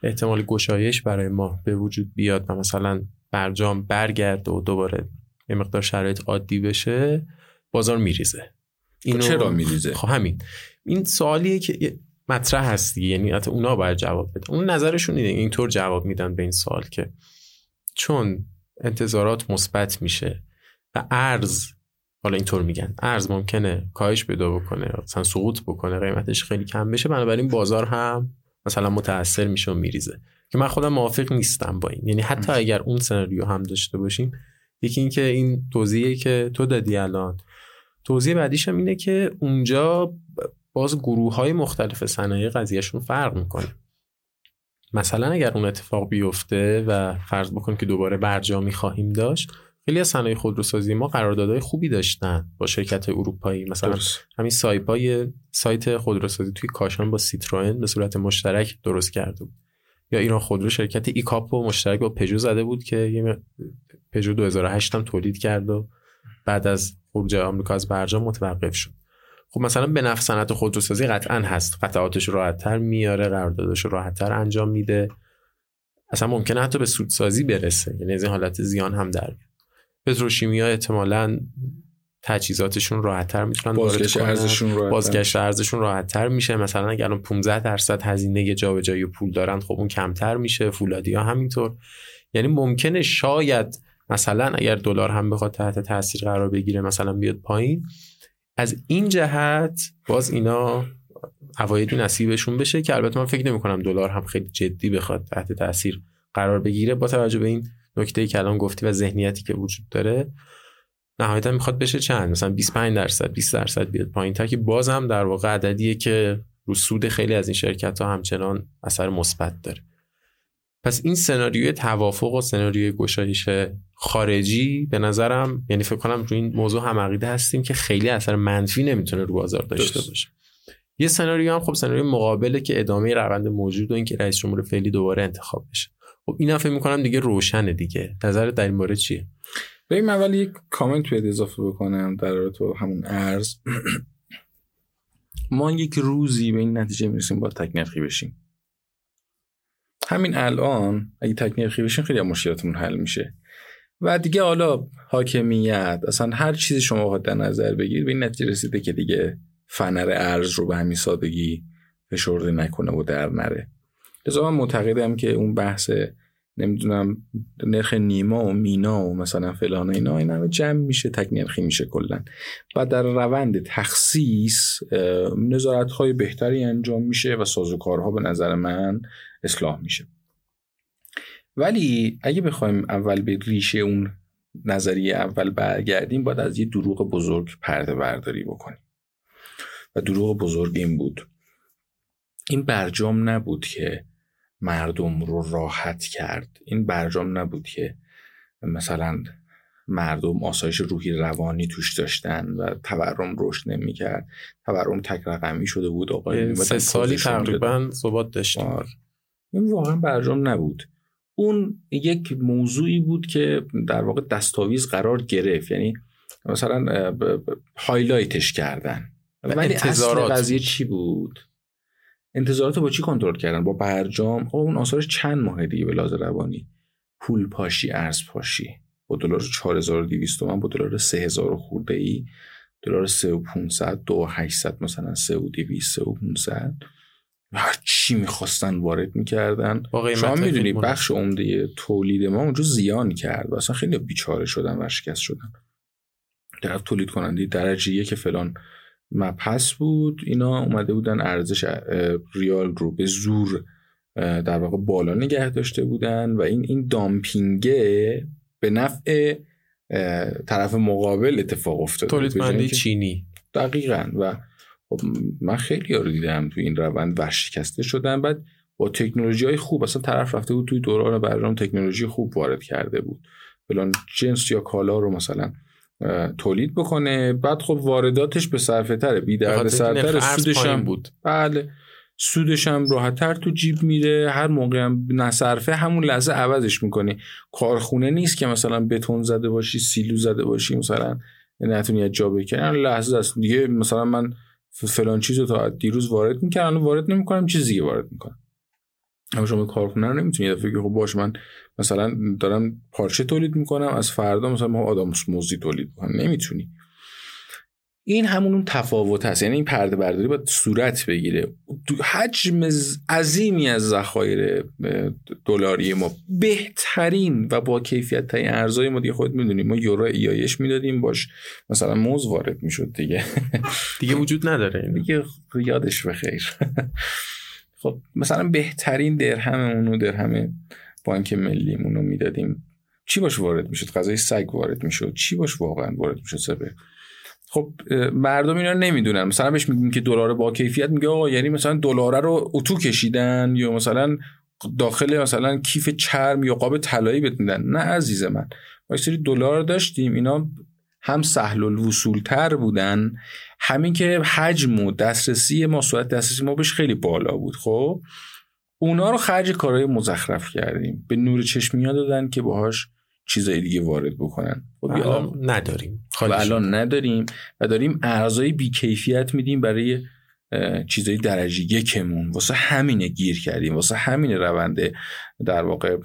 احتمال گشایش برای ما به وجود بیاد و مثلا برجام برگرده و دوباره یه مقدار شرایط عادی بشه، بازار میریزه. اینو چرا میریزه؟ خب همین، این سوالیه که مطرح هست دیگه، یعنی حتی اونا باید جواب بدن. اون نظرشون اینطور جواب میدن به این سوال که چون انتظارات مثبت میشه و ارز، حالا اینطور میگن، ارز ممکنه کاهش پیدا بکنه، مثلا سقوط بکنه، قیمتش خیلی کم بشه، بنابراین بازار هم مثلا متاثر میشه و میریزه، که من خودم موافق نیستم با این. یعنی حتی اگر اون سناریو هم داشته باشیم، یکی این که این توضیحی که تو دادی الان، توضیح بعدیش هم اینه که اونجا باز گروه‌های مختلف صنایع قضیهشون فرق میکنه. مثلا اگر اون اتفاق بیفته و فرض بکن که دوباره برجامی خواهیم داشت، خیلی از صنایع خودروسازی ما قراردادهای خوبی داشتن با شرکت‌های اروپایی، مثلا همین سایپا سایت خودروسازی توی کاشان با سیتروئن به صورت مشترک درست کرده بود، یا ایران خودرو شرکت ایکاپو مشترک با پژو زده بود که پژو 2008 هم تولید کرد و بعد از خروج آمریکا از برجام متوقف شد. خب مثلا به نفع صنعت خودروسازی قطعاً هست، قطعاتش راحت‌تر میاره، قراردادش راحت‌تر انجام میده، اصلا ممکنه حتی به سودسازی برسه، یعنی از این حالت زیان هم در میاد. پتروشیمی‌ها احتمالاً تجهیزاتشون راحت‌تر میتونن بازگشت ارزششون راحت‌تر میشه، مثلا اگر الان 15% هزینه جابجایی پول دارن، خب اون کمتر میشه. فولادی‌ها همینطور، یعنی ممکنه شاید مثلا اگر دلار هم بخواد تحت تاثیر قرار بگیره، مثلا بیاد پایین، از این جهت باز اینا عوایدی نصیبشون بشه، که البته من فکر نمی‌کنم دلار هم خیلی جدی بخواد تحت تاثیر قرار بگیره، با توجه به این نکته‌ای که الان گفتی و ذهنیتی که وجود داره، نهایتاً میخواد بشه چند، مثلا 25%، 20% بیاد پایین، تا که باز هم در واقع عددیه که رو سود خیلی از این شرکت‌ها همچنان اثر مثبت داره. پس این سناریوی توافق و سناریوی گشایش خارجی به نظرم، یعنی فکر کنم روی این موضوع هم عقیده هستیم که خیلی اثر منفی نمیتونه رو بازار داشته باشه. یه سناریو هم خب سناریوی مقابله که ادامه روند موجود و اینکه رئیس جمهور فعلی دوباره انتخاب بشه. خب این فکر می‌کنم دیگه روشنه دیگه. نظرت در این باره چیه؟ ببین من اول یک کامنت بهت اضافه بکنم در رابطه با همون ارز. ما یک روزی به این نتیجه میرسیم با تک نرخی بشیم. همین الان اگه تک نرخی بشیم خیلی مشکلاتمون حل میشه. و دیگه حالا حاکمیت، اصلا هر چیزی شما بخواد در نظر بگیر، به این نتیجه رسیده که دیگه فنر ارز رو به همین سادگی فشرده نکنه و در نره. لذا من معتقدم که اون بحث نمیدونم نرخ نیما و مینا و مثلا فلان و اینا، این همه جمع میشه تک نرخی میشه کلا. بعد در روند تخصیص نظارت‌های بهتری انجام میشه و سازوکارها به نظر من اصلاح میشه. ولی اگه بخوایم اول به ریشه اون نظریه اول برگردیم، باید از یه دروغ بزرگ پرده برداری بکنیم. و دروغ بزرگ این بود، این برجام نبود که مردم رو راحت کرد، این برجام نبود که مثلا مردم آسایش روحی روانی توش داشتن و تورم رشد نمی‌کرد، تورم تک رقمی شده بود، آقای 3 سالی تقریبا ثبات داشتیم. این واقعا برجام نبود، اون یک موضوعی بود که در واقع دستاویز قرار گرفت، یعنی مثلا هایلایتش کردن. ولی انتظارات اصل قضیه چی بود؟ انتظارات رو با چی کنترل کردن؟ با برجام. اون آثارش چند ماه دیگه به لحاظ روانی، پول پاشی، ارز پاشی، با دلار 4200 تومان، با دلار 3000 خورده ای، دلار 3500، 2800 مثلا، 3200، 3500 هر چی می‌خواستن وارد می‌کردن. شما می‌دونید بخش عمده تولید ما اونجا زیان کرد، اصلا خیلی بیچاره شدن و شکست شدن. طرف تولید کننده درجه 1 که فلان مبحث بود، اینا اومده بودن ارزش ریال رو به زور در واقع بالا نگه داشته بودن و این دامپینگه به نفع طرف مقابل اتفاق افتاد. تولیدکننده چینی دقیقاً. و من خیلی یارو دیدم تو این روند ورشکسته شدن. بعد با تکنولوژی‌های خوب، اصلا طرف رفته بود توی دوران برنامه تکنولوژی خوب وارد کرده بود، فلان جنس یا کالا رو مثلا تولید بکنه، بعد خب وارداتش به صرفه تره، بی درد سرتر، سودش هم بود. بله، سودش هم راحت‌تر تو جیب میره، هر موقع هم نصرفه همون لحظه عوضش می‌کنی. کارخونه نیست که مثلا بتون زده باشی، سیلو زده باشی، مثلا نتونی جا بکنی. لحظه است دیگه، مثلا من فلان چیزو تا دیروز وارد می‌کردم، الان وارد نمی‌کنم، چیزی وارد می‌کنم. اما شما کارخونه رو نمی‌تونی یه دفعه بگی خب باشه، من مثلا دارم پارچه تولید می‌کنم، از فردا مثلا ما آدامس‌موزی تولید می‌کنم. نمی‌تونی. این همون تفاوت هست. یعنی این پرده برداری باید صورت بگیره. حجم عظیمی از ذخایر دلاری ما، بهترین و با کیفیت ترین ارزهای ما، دیگه خودت میدونی ما یورو ایایش میدادیم، باش مثلا موز وارد میشد دیگه وجود نداره این. دیگه یادش بخیر. خب مثلا بهترین درهممونو، درهم بانک ملیمونو میدادیم، چی باش وارد میشد؟ غذای سگ وارد میشد. چی باش واقعا وارد میشد؟ سبه. خب مردم اینا نمیدونن. مثلا بهش میگیم که دلار با کیفیت، میگه آقا یعنی مثلا دلار رو اتو کشیدن یا مثلا داخل مثلا کیف چرم یا قاب طلایی بهت میدن. نه عزیز من، ما یه سری دلار داشتیم، اینا هم سهل الوصول‌تر بودن، همین که حجم و دسترسی ما، سرعت دسترسی ما بهش خیلی بالا بود. خب اونا رو خرج کارهای مزخرف کردیم، به نور چشمیا دادن که باهاش چیزای دیگه وارد بکنن. خب الان نداریم، و داریم ارزهای بیکیفیت میدیم برای چیزای درجه یکمون. واسه همینه گیر کردیم، واسه همینه رونده در واقع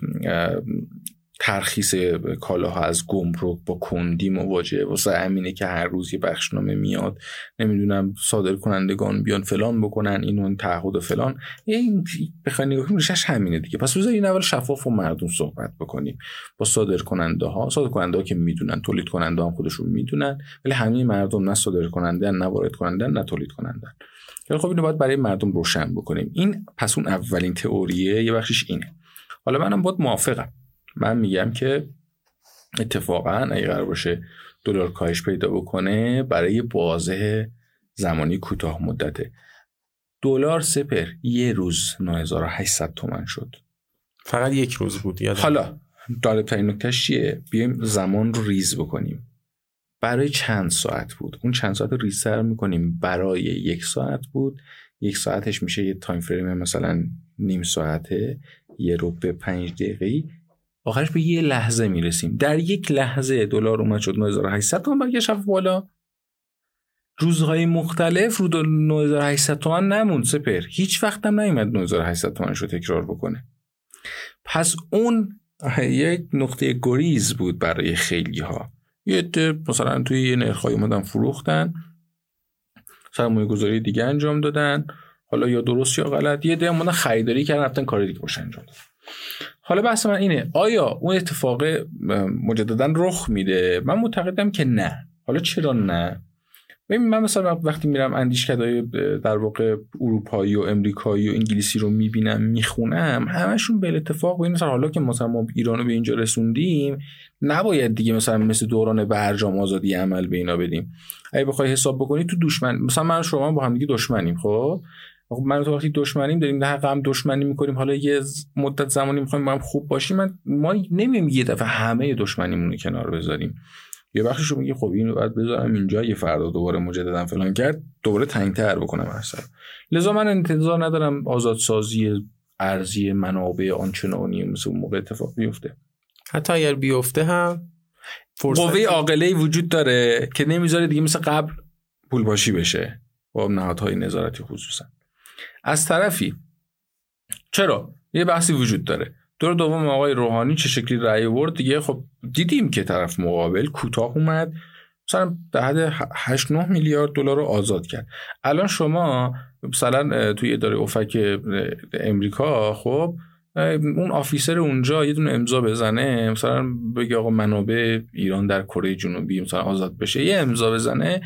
ترخیص کالاها از گمرک با کندی مواجهه. واسه همینه که هر روز یه بخشنامه میاد، نمیدونم صادر کنندگان بیان فلان بکنن، این اون تعهد و فلان. این بخواید نگاه کنیم، ریشش همینه دیگه. پس بذارید این اول شفاف و مردم صحبت بکنیم با صادر کننده ها که میدونن، تولید کننده ها هم خودشون میدونن، ولی همه مردم نه صادر کننده، نه وارد کننده، نه تولید کننده. خب اینو باید برای مردم روشن بکنیم. این پس اون اولین تئوریه، یه بخشش اینه. حالا منم باید موافقم. من میگم که اتفاقا اگه قرار باشه دلار کاهش پیدا بکنه، برای بازه زمانی کوتاه مدته. دلار سپر یه روز 9800 تومان شد، فقط یک روز بود. حالا جالب‌ترین نکتهش چیه؟ بیایم زمان رو ریز بکنیم. برای چند ساعت بود؟ اون چند ساعت رو ریزتر میکنیم، برای یک ساعت بود. یک ساعتش میشه یه تایم فریم مثلا نیم ساعته، یه ربع 5 دقیقه‌ای، آخرش به یه لحظه میرسیم. در یک لحظه دلار اومد شد 9800 تومان، برگشت بالا. روزهای مختلف رو 9800 تومان نموند سپر، هیچ وقت هم نیومد 9800 تومانش رو تکرار بکنه. پس اون یک نقطه گریز بود برای خیلی ها. یه مثلا توی یه نرخای اومدن فروختن، سرمایه گذاری دیگه انجام دادن، حالا یا درست یا غلط. یه دیگه اومدن خریداری کردن، رفتن کار دیگه باش انجام دادن. حالا بحث من اینه، آیا اون اتفاق مجددا رخ میده؟ من معتقدم که نه. حالا چرا نه؟ ببین، من مثلا وقتی میرم اندیشکدهای در واقع اروپایی و امریکایی و انگلیسی رو میبینم، میخونم، همشون به اتفاق این مثلا حالا که مثلا ما ایرانو به اینجا رسوندیم، نباید دیگه مثلا مثل دوران برجام آزادی عمل به اینا بدیم. اگه بخوای حساب بکنی تو دشمن، مثلا من شما با هم دیگه دشمنیم. خب من تو وقتی دشمنیم، داریم در حق هم دشمنی میکنیم، حالا یه مدت زمانی میخوایم با هم خوب باشیم. ما نمیگیم یه دفعه همه دشمنیمون رو کنار بذاریم. یه بخشش رو میگیم خب اینو بعد بذارم اینجا، یه فردا دوباره مجددا فلان کرد، دوباره تنگ‌تر بکنم اصلا. لذا من انتظار ندارم آزادسازی ارزی منابع آنچنانی مثل اون موقع اتفاق بیفته. حتی اگر بیفته هم قوه عاقله‌ای وجود داره که نمیذاره دیگه مثل قبل پولباشی بشه با نهادهای نظارتی خصوصا. از طرفی چرا یه بحثی وجود داره. دور دوم آقای روحانی چه شکلی رأی آورد دیگه، خب دیدیم که طرف مقابل کوتاه اومد، مثلا در حد 8 9 میلیارد دلار رو آزاد کرد. الان شما مثلا توی اداره اوفک امریکا، خب اون آفیسر اونجا یه دونه امضا بزنه، مثلا بگه آقا منابع ایران در کره جنوبی مثلا آزاد بشه، یه امضا بزنه،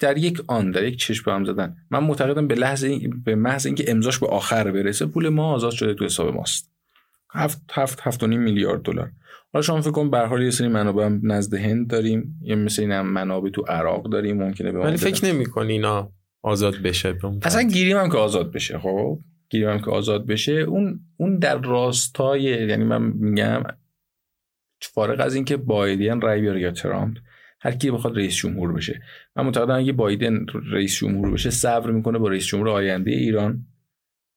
در یک آن، در یک چشم هم زدن. من معتقدم به لحظه، به محض اینکه امضاش به آخر برسه، پول ما آزاد شده تو حساب ماست. 7.5 میلیارد دلار. حالا شما فکر کن به هر حال یه سری منابع نزد هند داریم، یه مثلا این منابع تو عراق داریم، ممکنه به ولی فکر نمی‌کنی اینا آزاد بشه؟ اصلا گیریم هم که آزاد بشه، خب گیریم هم که آزاد بشه، اون در راستای، یعنی من میگم فارغ از اینکه بایدن رای بیاره یا ترامپ، هر کی بخواد رئیس جمهور بشه، من معتقدم اگه بایدن رئیس جمهور بشه صبر میکنه با رئیس جمهور آینده ایران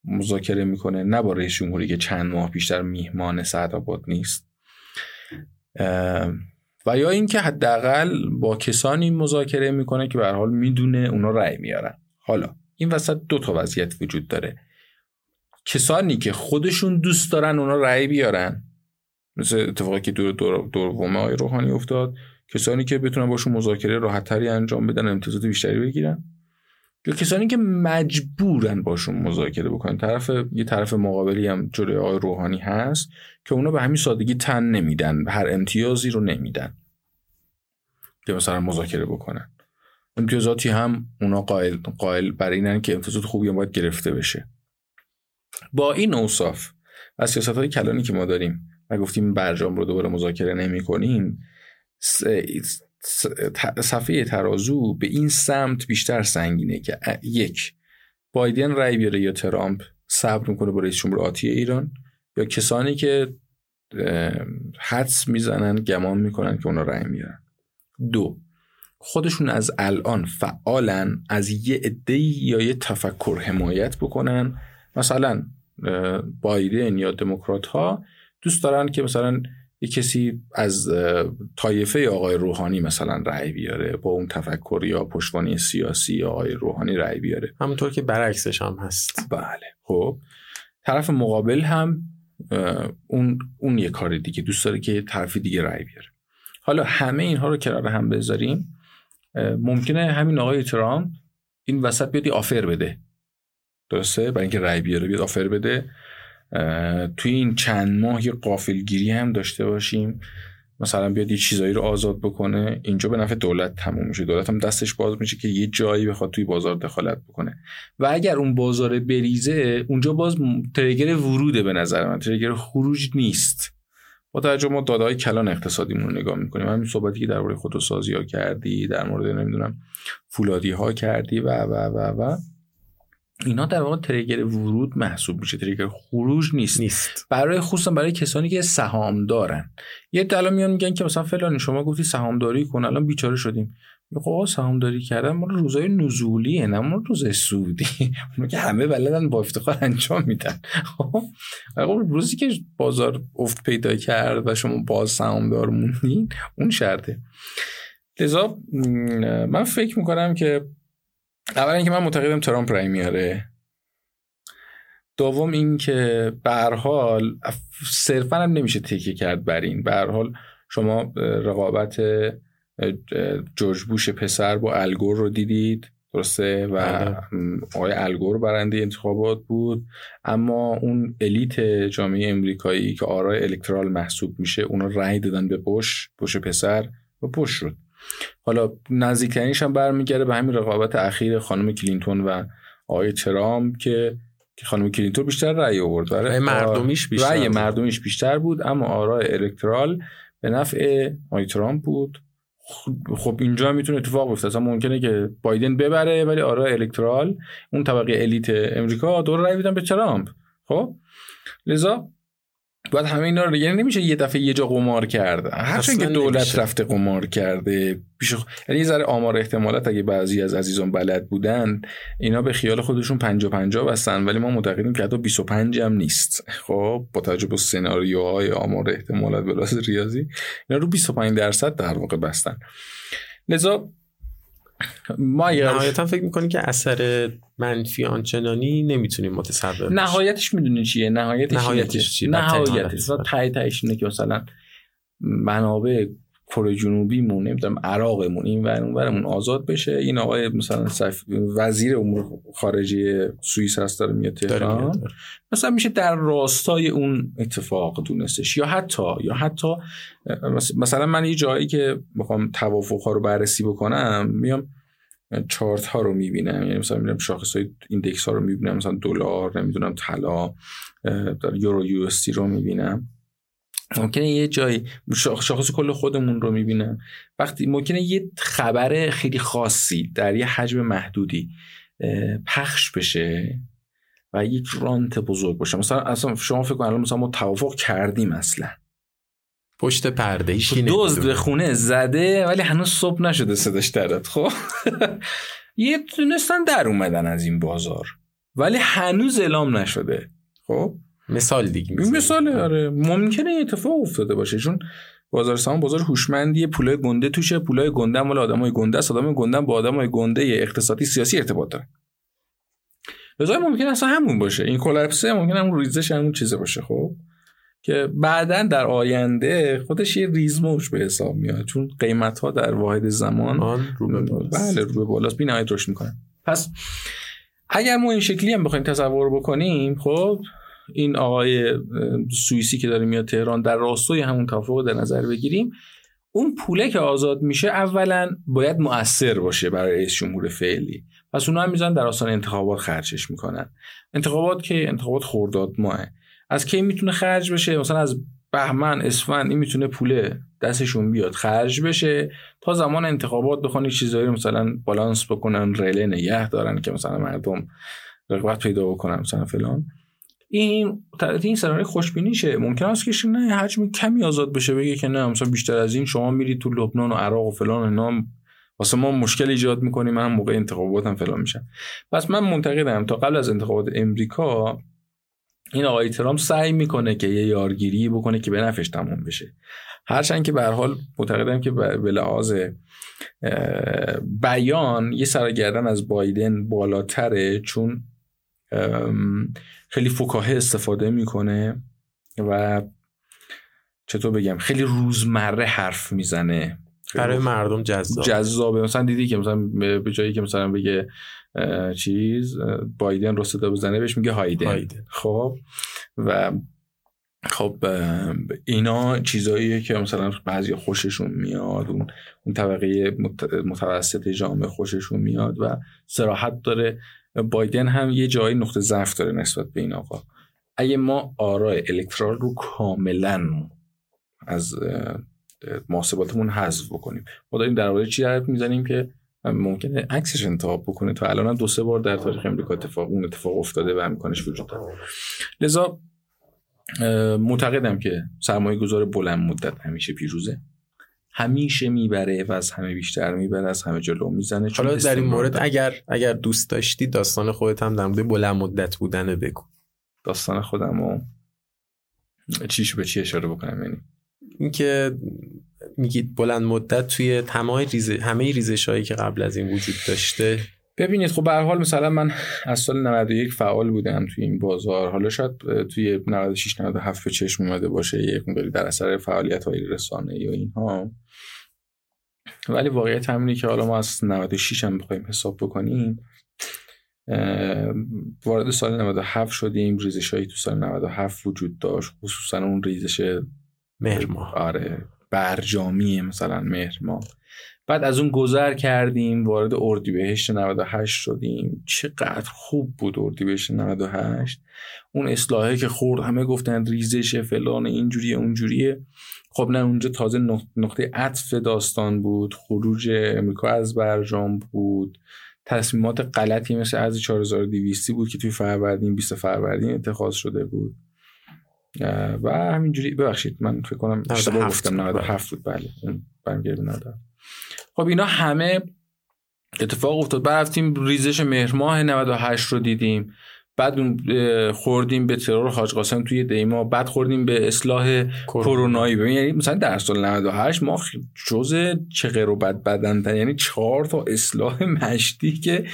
مذاکره میکنه، نه با رئیس جمهوری که چند ماه پیشتر میهمان سعدآباد نیست، و یا اینکه حداقل با کسانی مذاکره میکنه که به هر حال میدونه اونا رأی میارن. حالا این وسط دو تا وضعیت وجود داره، کسانی که خودشون دوست دارن اونا رأی بیارن، مثل اتفاقی که دوم آقای روحانی افتاد، کسانی که بتونن باشون مذاکره راحت‌تری انجام بدن، امتیازات بیشتری بگیرن، یا کسانی که مجبورن باشون مذاکره بکنن. یه طرف مقابلی هم جلوی آقای روحانی هست که اونا به همین سادگی تن نمیدن، به هر امتیازی رو نمیدن که مثلا مذاکره بکنن. امتیازاتی هم اونا قائل بر اینن که امتیازات خوبی هم باید گرفته بشه. با این اوصاف و سیاست‌های کلانی که ما داریم و گفتیم برجام رو دوباره مذاکره نمی‌کنیم، صفحه ترازو به این سمت بیشتر سنگینه که یک، بایدن رای بیاره یا ترامپ، صبر میکنه با رئیس جمهور آتی ایران، یا کسانی که حدس میزنن، گمان میکنن که اونا رای میارن. دو، خودشون از الان فعالن از یه عده‌ای یا یه تفکر حمایت بکنن، مثلا بایدن یا دموکرات ها دوست دارن که مثلا یه کسی از طایفه آقای روحانی مثلا رأی بیاره، با اون تفکر یا پشتوانه سیاسی آقای روحانی رأی بیاره، همونطور که برعکسش هم هست. بله، خب طرف مقابل هم اون یه کار دیگه دوست داره که طرف دیگه رأی بیاره. حالا همه اینها رو کنار هم بذاریم، ممکنه همین آقای ترامپ این وسط بیاد آفر بده، درسته، برای اینکه رأی بیاره بیاد آفر بده. توی این چند ماه یه غافلگیری هم داشته باشیم، مثلا بیاد یه چیزایی رو آزاد بکنه، اینجا به نفع دولت تموم میشه، دولت هم دستش باز میشه که یه جایی بخواد توی بازار دخالت بکنه، و اگر اون بازار بریزه، اونجا باز تریگر وروده، به نظر من تریگر خروج نیست. با توجه ما داده‌های کلان اقتصادیمون رو نگاه میکنیم، همین صحبتی که درباره خودروسازی‌ها کردی، در مورد نمیدونم فولادی‌ها کردی و اینا، در واقع تریگر ورود محسوب میشه، تریگر خروج نیست. برای خصوصا برای کسانی که سهام دارن، یه دلا میان میگن که مثلا فلانی شما گفتی سهامداری کن، الان بیچاره شدیم، آقا سهامداری کردن مال روزای نزولیه، نه مال روزای صعودی. اونا که همه بلدن با افتخار انجام میدن. خب روزی که بازار افت پیدا کرد و شما باز سهامدار موندین، اون شرطه. لذا من فکر میکنم که اولا اینکه من معتقدم ترامپ رای میاره، دوم این که به هر حال صرفا هم نمیشه تکیه کرد بر این، به هر حال شما رقابت جورج بوش پسر با الگور رو دیدید، درسته، و آقای الگور برنده انتخابات بود، اما اون الیت جامعه امریکایی که آرای الکترال محسوب میشه، اونا رای دادن به بوش پسر و بوش شد. حالا نزدیکترینش هم برمیگره به همین رقابت اخیر خانم کلینتون و آقای ترامپ که خانم کلینتون بیشتر رأی آورد، رأی مردمیش بیشتر بود، اما آراء الکترال به نفع آقای ترامپ بود. خب اینجا میتونه اتفاق بیفته، اصلا ممکنه که بایدن ببره، ولی آراء الکترال اون طبقه الیت امریکا دور رأی بدن به ترامپ. خب لذا بعد همه اینا رو، یعنی نمیشه یه دفعه یه جا قمار کرده، هرچند که دولت نمیشه. رفته قمار کرده یعنی یه ذره آمار احتمالات اگه بعضی از عزیزان بلد بودن اینا به خیال خودشون 50-50 بستن، ولی ما معتقدیم که حتی 25 هم نیست. خب با توجه به سناریوهای آمار احتمالات به لحاظ ریاضی اینا رو 25% در واقع بستن. لذا ما نهایتا فکر میکنیم که اثر منفی آنچنانی نمیتونیم متصور بشیم. نهایتش میدونی چیه؟ نهایتش چیه؟ نهایتش تاییدش اینه که مثلا منابع کره جنوبی مون، نمیدونم عراقمون، این ور اون ورمون آزاد بشه. این آقای مثلا وزیر امور خارجه سوئیس هست داره میاد تهران، مثلا میشه در راستای اون اتفاق دونستش. یا حتی مثلا من یه جایی که میخوام توافق ها رو بررسی بکنم میام چارت ها رو میبینم، یعنی مثلا میرم شاخص های ایندکس ها رو میبینم، مثلا دلار، نمیدونم طلا، یورو، یو اس تی رو میبینم، ممکنه یه جایی شاخص کل خودمون رو میبینم، وقتی ممکنه یه خبر خیلی خاصی در یه حجم محدودی پخش بشه و یک رانت بزرگ باشه. مثلا اصلا شما فکر کنید مثلا ما توافق کردیم اصلا پشت پرده ایشی دزد به خونه زده ولی هنوز صبح نشده صداش درد، خب یه تونستن در اومدن از این بازار ولی هنوز اعلام نشده. خب مثال دیگه مثاله. آره ممکنه اتفاق افتاده باشه چون بازار سهام بازار هوشمندیه، پولای گنده توشه، پولای گنده مال آدمای گنده است، آدمای گنده با آدمای گنده اقتصادی سیاسی ارتباط داره. لذا ممکنه اصلا همون باشه، این کلاپس ممکنه همون ریزش همون چیزه باشه، خب که بعداً در آینده خودش یه ریزموش به حساب میاد چون قیمت‌ها در واحد زمان رو به بالا بی‌نهایت رشد می‌کنه. پس اگر ما این شکلی هم بخوایم تصور بکنیم، خب این آقای سوئیسی که داره میاد تهران در راستای همون توافق در نظر بگیریم، اون پوله که آزاد میشه اولا باید مؤثر باشه برای رئیس جمهور فعلی، پس اونا هم میذارن در آستانه انتخابات خرجش میکنن. انتخابات که انتخابات خرداد ماهه، از کی میتونه خرج بشه؟ مثلا از بهمن اسفند این میتونه پوله دستشون بیاد خرج بشه تا زمان انتخابات بخونن چیزایی مثلا بالانس بکنن، رله نگه دارن که مثلا مردم رغبت پیدا بکنن مثلا فلان. این سناریوی خوشبینیشه. ممکن است که نه حجم کمی آزاد بشه، بگه که نه مثلا بیشتر از این شما میرید تو لبنان و عراق و فلان، اینا واسه ما مشکل ایجاد می‌کنی، من موقع انتخاباتم فلان میشم. پس من معتقدم تا قبل از انتخابات امریکا این آقای ترامپ سعی میکنه که یه یارگیری بکنه که به نفعش تموم بشه، هرچند که به هر حال معتقدم که به لحاظ بیان یه سرگردن از بایدن بالاتره چون خیلی فکاهه استفاده میکنه و چطور بگم خیلی روزمره حرف میزنه، برای مردم جذابه. مثلا دیدی که مثلا به جایی که مثلا بگه چیز بایدن رو صدا بزنه بهش میگه هایدن. خب اینا چیزاییه که مثلا بعضی خوششون میاد، اون طبقه متوسط جامعه خوششون میاد و صراحت داره. بایدن هم یه جایی نقطه ضعف داره نسبت به این آقا. اگه ما آرای الکترال رو کاملا از محاسباتمون حذف بکنیم، ما داریم در واقع چی حرف میزنیم که ممکنه عکسش انتخاب بکنه. تا الان 2-3 بار در تاریخ امریکا اون اتفاق افتاده و امکانش وجود داره. لذا معتقدم که سرمایه گذار بلند مدت همیشه پیروزه، همیشه میبره و از همه بیشتر میبره، از همه جلو میزنه. حالا در این مورد اگر دوست داشتی داستان خودت هم در مورد بلند مدت بودن بگو. داستان خودمو چیشو به چی اشاره بکنم؟ یعنی اینکه میگید بلند مدت توی همه ریزش هایی که قبل از این وجود داشته. ببینید خب به هر حال مثلا من از سال 91 فعال بودم توی این بازار، حالا شاید توی 96 97 به چشم اومده باشه یک مقداری در اثر فعالیت‌های رسانه‌ای و اینها، ولی واقعیت همینه که حالا ما از 96 هم بخوایم حساب بکنیم وارد سال 97 شدیم. ریزش‌هایی تو سال 97 وجود داشت، خصوصا اون ریزش مهرماه، آره برجامی مثلا مهرماه. بعد از اون گذر کردیم وارد اردیبهشت 98 شدیم. چقدر خوب بود اردیبهشت 98، اون اصلاحی که خورد، همه گفتن ریزش فلان اینجوریه اونجوریه. خب نه، اونجا تازه نقطه عطف داستان بود، خروج امریکا از برجام بود، تصمیمات غلطی مثل از 4200 بود که توی فروردین 20 فروردین اتخاذ شده بود. و همینجوری ببخشید من فکر کنم اشتباه گفتم 97 بود. بله برمیگردم 97. خب اینا همه اتفاق افتاد. برفتیم ریزش مهر ماه 98 رو دیدیم، بعد خوردیم به ترور حاج قاسم توی دیما، بعد خوردیم به اصلاح کرونایی. ببین یعنی مثلا در سال 98 ما جزء چه غیربد بدن، یعنی 4 تا اصلاح مشتی که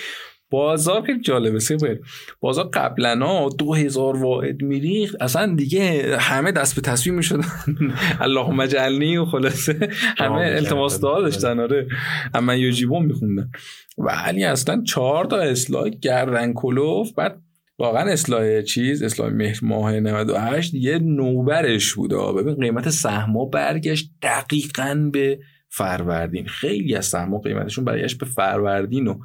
بازار خیلی جالبه. سپر بازار قبلنا 2000 واحد میریخت، اصلا دیگه همه دست به تصویر میشدن اللهم اجعلنی، و خلاصه همه التماس دعا داشتن. آره من یوجیبون میخوندن. ولی اصلا 4 تا اصلاح گردن کلوف. بعد واقعا اصلاح اصلاح مهر ماه 98 یه نوبرش بود. ببین قیمت سهم‌ها برگشت دقیقاً به فروردین. خیلی از سهم‌ها قیمتشون برگشت به فروردین و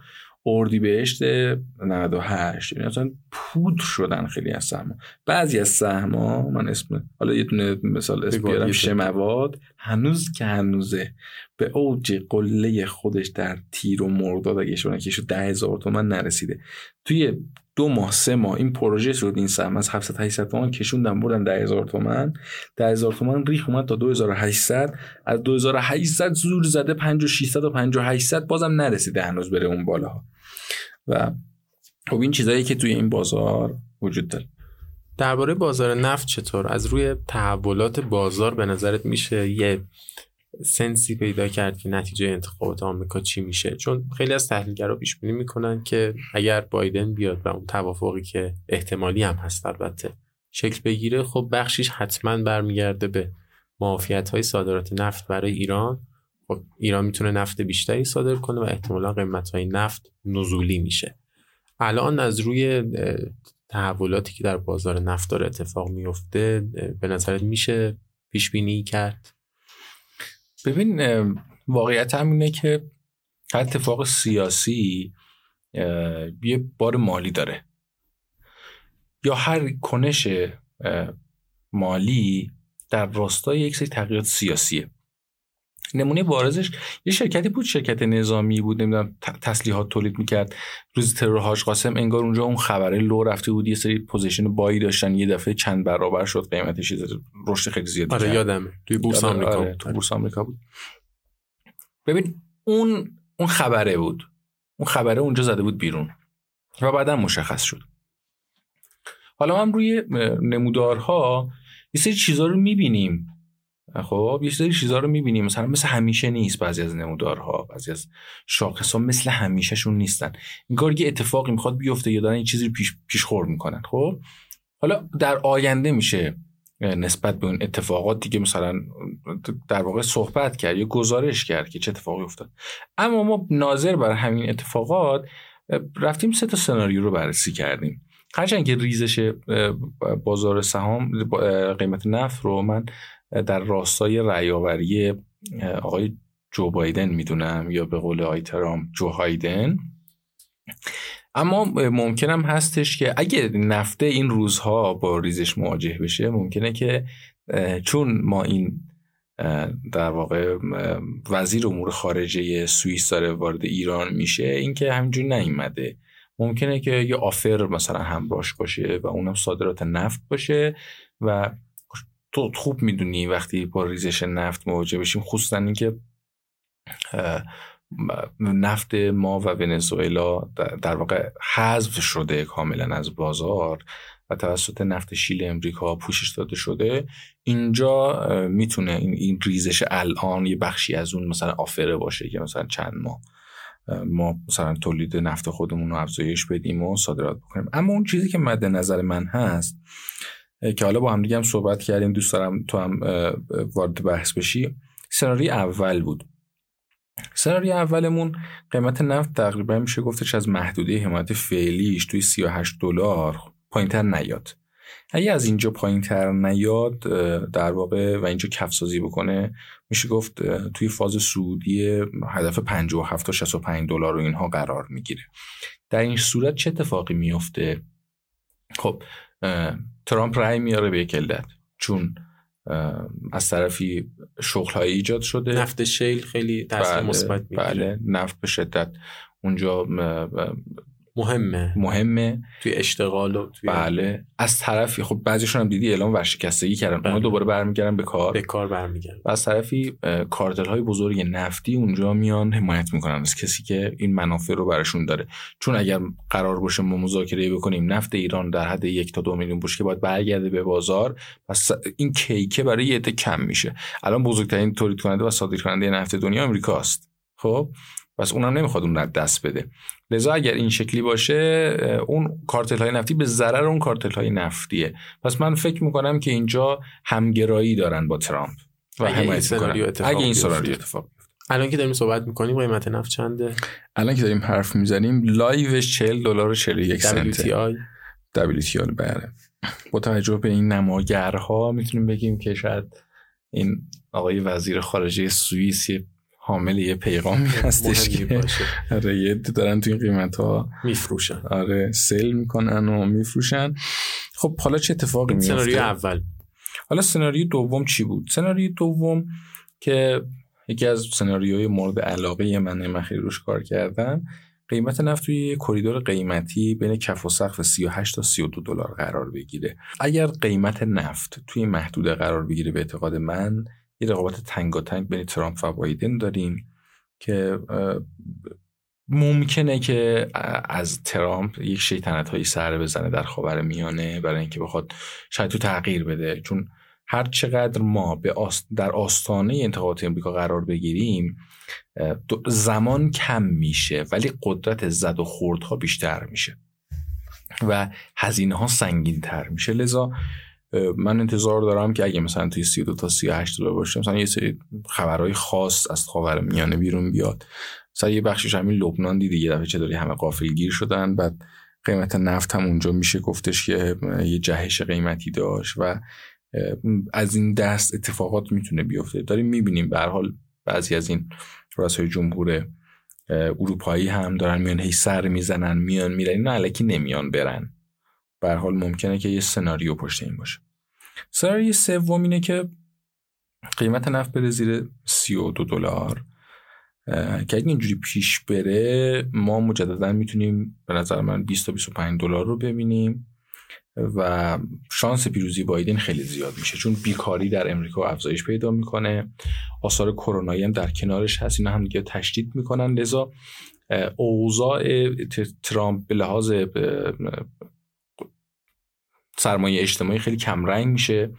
اردیبهشت 98. یعنی اصلا پودر شدن خیلی از سهم‌ها. بعضی از سهم‌ها من اسم حالا یه دونه مثال اسم بیارم، شمواد هنوز که هنوزه به اوج قله خودش در تیر و مرداد اگه شونه که 10000 تومان نرسیده، توی 2 ماه 3 ماه این پروژه شد. این سهم از 700 800 تومان کشوندن بردن 10000 تومان. 10000 تومان ریخ اومد تا 2800. از 2800 زور زده 5600 و 5800 بازم نرسیده هنوز بره اون بالاها. و خب این چیزایی که توی این بازار وجود داره. درباره بازار نفت چطور از روی تحولات بازار به نظرت میشه یه سنسی پیدا کرد که نتیجه انتخابات آمریکا چی میشه؟ چون خیلی از تحلیلگرا پیش بینی میکنن که اگر بایدن بیاد و اون توافقی که احتمالی هم هست البته شکل بگیره، خب بخشیش حتما برمیگرده به معافیت‌های صادرات نفت برای ایران. خب ایران میتونه نفت بیشتری صادر کنه و احتمالا قیمت‌های نفت نزولی میشه. الان از روی تحولاتی که در بازار نفت داره اتفاق میفته به نظرت میشه پیش بینی کرد؟ ببین واقعیت هم اینه که هر اتفاق سیاسی یه بار مالی داره، یا هر کنش مالی در راستای یک سری تغییرات سیاسیه. نمونه بارزش یه شرکتی بود، شرکت نظامی بود، نمیدونم تسلیحات تولید میکرد. روز ترور حاج قاسم انگار اونجا اون خبره لو رفته بود، یه سری پوزیشن بایی داشتن، یه دفعه چند برابر شد قیمتش، رشد خیلی زیادی کرد. آره یادمه توی بورس آمریکا بود. تو بورس آمریکا بود. ببین اون خبره بود، اون خبره اونجا زده بود بیرون و بعدا مشخص شد. حالا هم روی نمودارها یه سری چیزا رو میبینیم. خب یه سری چیزا رو می‌بینیم مثلا مثل همیشه نیست، بعضی از نمودارها بعضی از شاخص‌ها مثل همیشه شون نیستن. انگار یه اتفاقی میخواد بیفته یا دارن این چیزی رو پیشخور میکنن. خب حالا در آینده میشه نسبت به اون اتفاقات دیگه مثلا در واقع صحبت کرد یا گزارش کرد که چه اتفاقی افتاد. اما ما ناظر بر همین اتفاقات رفتیم 3 تا سناریو رو بررسی کردیم. هرچند که ریزش بازار سهام قیمت نفت رو من در راستای رأی‌آوری آقای جو بایدن میدونم، یا به قول آقای ترامپ جو هایدن، اما ممکنم هستش که اگه نفت این روزها با ریزش مواجه بشه، ممکنه که چون ما این در واقع وزیر امور خارجه سوئیس داره وارد ایران میشه، این که همینجوری نیومده، ممکنه که یه آفر مثلا همراهش باشه و اونم صادرات نفت باشه. و تو خوب میدونی وقتی با ریزش نفت مواجه بشیم، خصوصا این که نفت ما و ونزوئلا در واقع حذف شده کاملا از بازار و توسط نفت شیل امریکا پوشش داده شده، اینجا میتونه این ریزش الان یه بخشی از اون مثلا آفره باشه که مثلا چند ماه ما مثلا تولید نفت خودمون رو افزایش بدیم و صادرات بکنیم. اما اون چیزی که مد نظر من هست که حالا با هم دیگه هم صحبت کردیم، دوست دارم تو هم وارد بحث بشی، سناریوی اول بود. سناریوی اولمون قیمت نفت تقریبا میشه گفتش از محدوده حمایت فعلیش توی $38 پایین‌تر نیاد. اگه از اینجا پایین‌تر نیاد در واقع و اینجا کف‌سازی بکنه، میشه گفت توی فاز صعودی هدف $57 تا $65 رو اینها قرار میگیره. در این صورت چه اتفاقی میفته؟ خب ترامپ رای میاره به یک علت، چون از طرفی شغل‌های ایجاد شده، نفت شیل خیلی تاثیر مثبت می‌گیره. بله نفت به شدت اونجا مهمه توی اشتغال و توی بله. از طرفی خب بعضیشون هم دیدی اعلام ورشکستگی کردن، بله. اونها دوباره برمیگردن به کار برمیگردن. و از طرفی کارتل‌های بزرگ نفتی اونجا میان حمایت میکنن از کسی که این منافع رو براشون داره، چون اگر قرار باشه ما مذاکره بکنیم نفت ایران در حد 1 تا 2 میلیون بشکه باید برگرده به بازار، پس این کیکه برای یه عده کم میشه. الان بزرگترین تولید کننده و صادر کننده نفت دنیا آمریکاست. خب بس اونم نمیخواد اون رو دست بده. لذا اگر این شکلی باشه اون کارتل‌های نفتی به ضرر اون کارتل‌های نفتیه. پس من فکر میکنم که اینجا همگرایی دارن با ترامپ و حمایت میکنن. اگه این سناریو اتفاق بیفته. الان که داریم صحبت میکنیم قیمت نفت چنده؟ الان که داریم حرف میزنیم لایوش $40.41 WTI بره. با توجه به این نماگرها میتونیم بگیم که شاید این آقای وزیر خارجه سوئیس حامل یه پیغامی هستش که باشه. آره یه دارن تو این قیمت‌ها میفروشن. آره سیل میکنن و میفروشن. خب حالا چه اتفاقی میفته؟ سناریو اول. حالا سناریو دوم چی بود؟ سناریو دوم که یکی از سناریوهای مورد علاقه من خیلی روش کار کردم، قیمت نفت توی کوریدور قیمتی بین کف و سقف $38 تا $32 قرار بگیره. اگر قیمت نفت توی محدوده قرار بگیره به اعتقاد من یه رقابت تنگاتنگ بین ترامپ و بایدن داریم که ممکنه که از ترامپ یک شیطنت‌هایی سر بزنه در خاورمیانه برای اینکه بخواد شاید تو تغییر بده، چون هر چقدر ما در آستانه انتخابات آمریکا قرار بگیریم زمان کم میشه ولی قدرت زد و خوردها بیشتر میشه و هزینه ها سنگین تر میشه. لذا من انتظار دارم که اگه مثلا توی $32 تا $38 باشه مثلا یه سری خبرهای خاص از خاورمیانه بیرون بیاد، مثلا یه بخشش همین لبنان دیدی یه دفعه چطوری همه غافلگیر شدن، بعد قیمت نفت هم اونجا میشه گفتش که یه جهش قیمتی داشت و از این دست اتفاقات میتونه بیفته. داریم میبینیم به هر حال بعضی از این رؤسای جمهور اروپایی هم دارن میان هی سر میزنن میان میرن، نه الکی نمیان برن. به هر حال ممکنه که یه سناریو پشت این باشه. سناریوی سوم اینه که قیمت نفت بره زیر $32 که اگه اینجوری پیش بره ما مجددا میتونیم به نظر من $20 تا $25 رو ببینیم و شانس پیروزی بایدن خیلی زیاد میشه، چون بیکاری در امریکا افزایش پیدا میکنه، آثار کرونایی هم در کنارش هست، اینا هم دیگه تشدید میکنن. لذا اوضاع ترامپ به لحاظ سرمایه اجتماعی خیلی کم رنگ میشه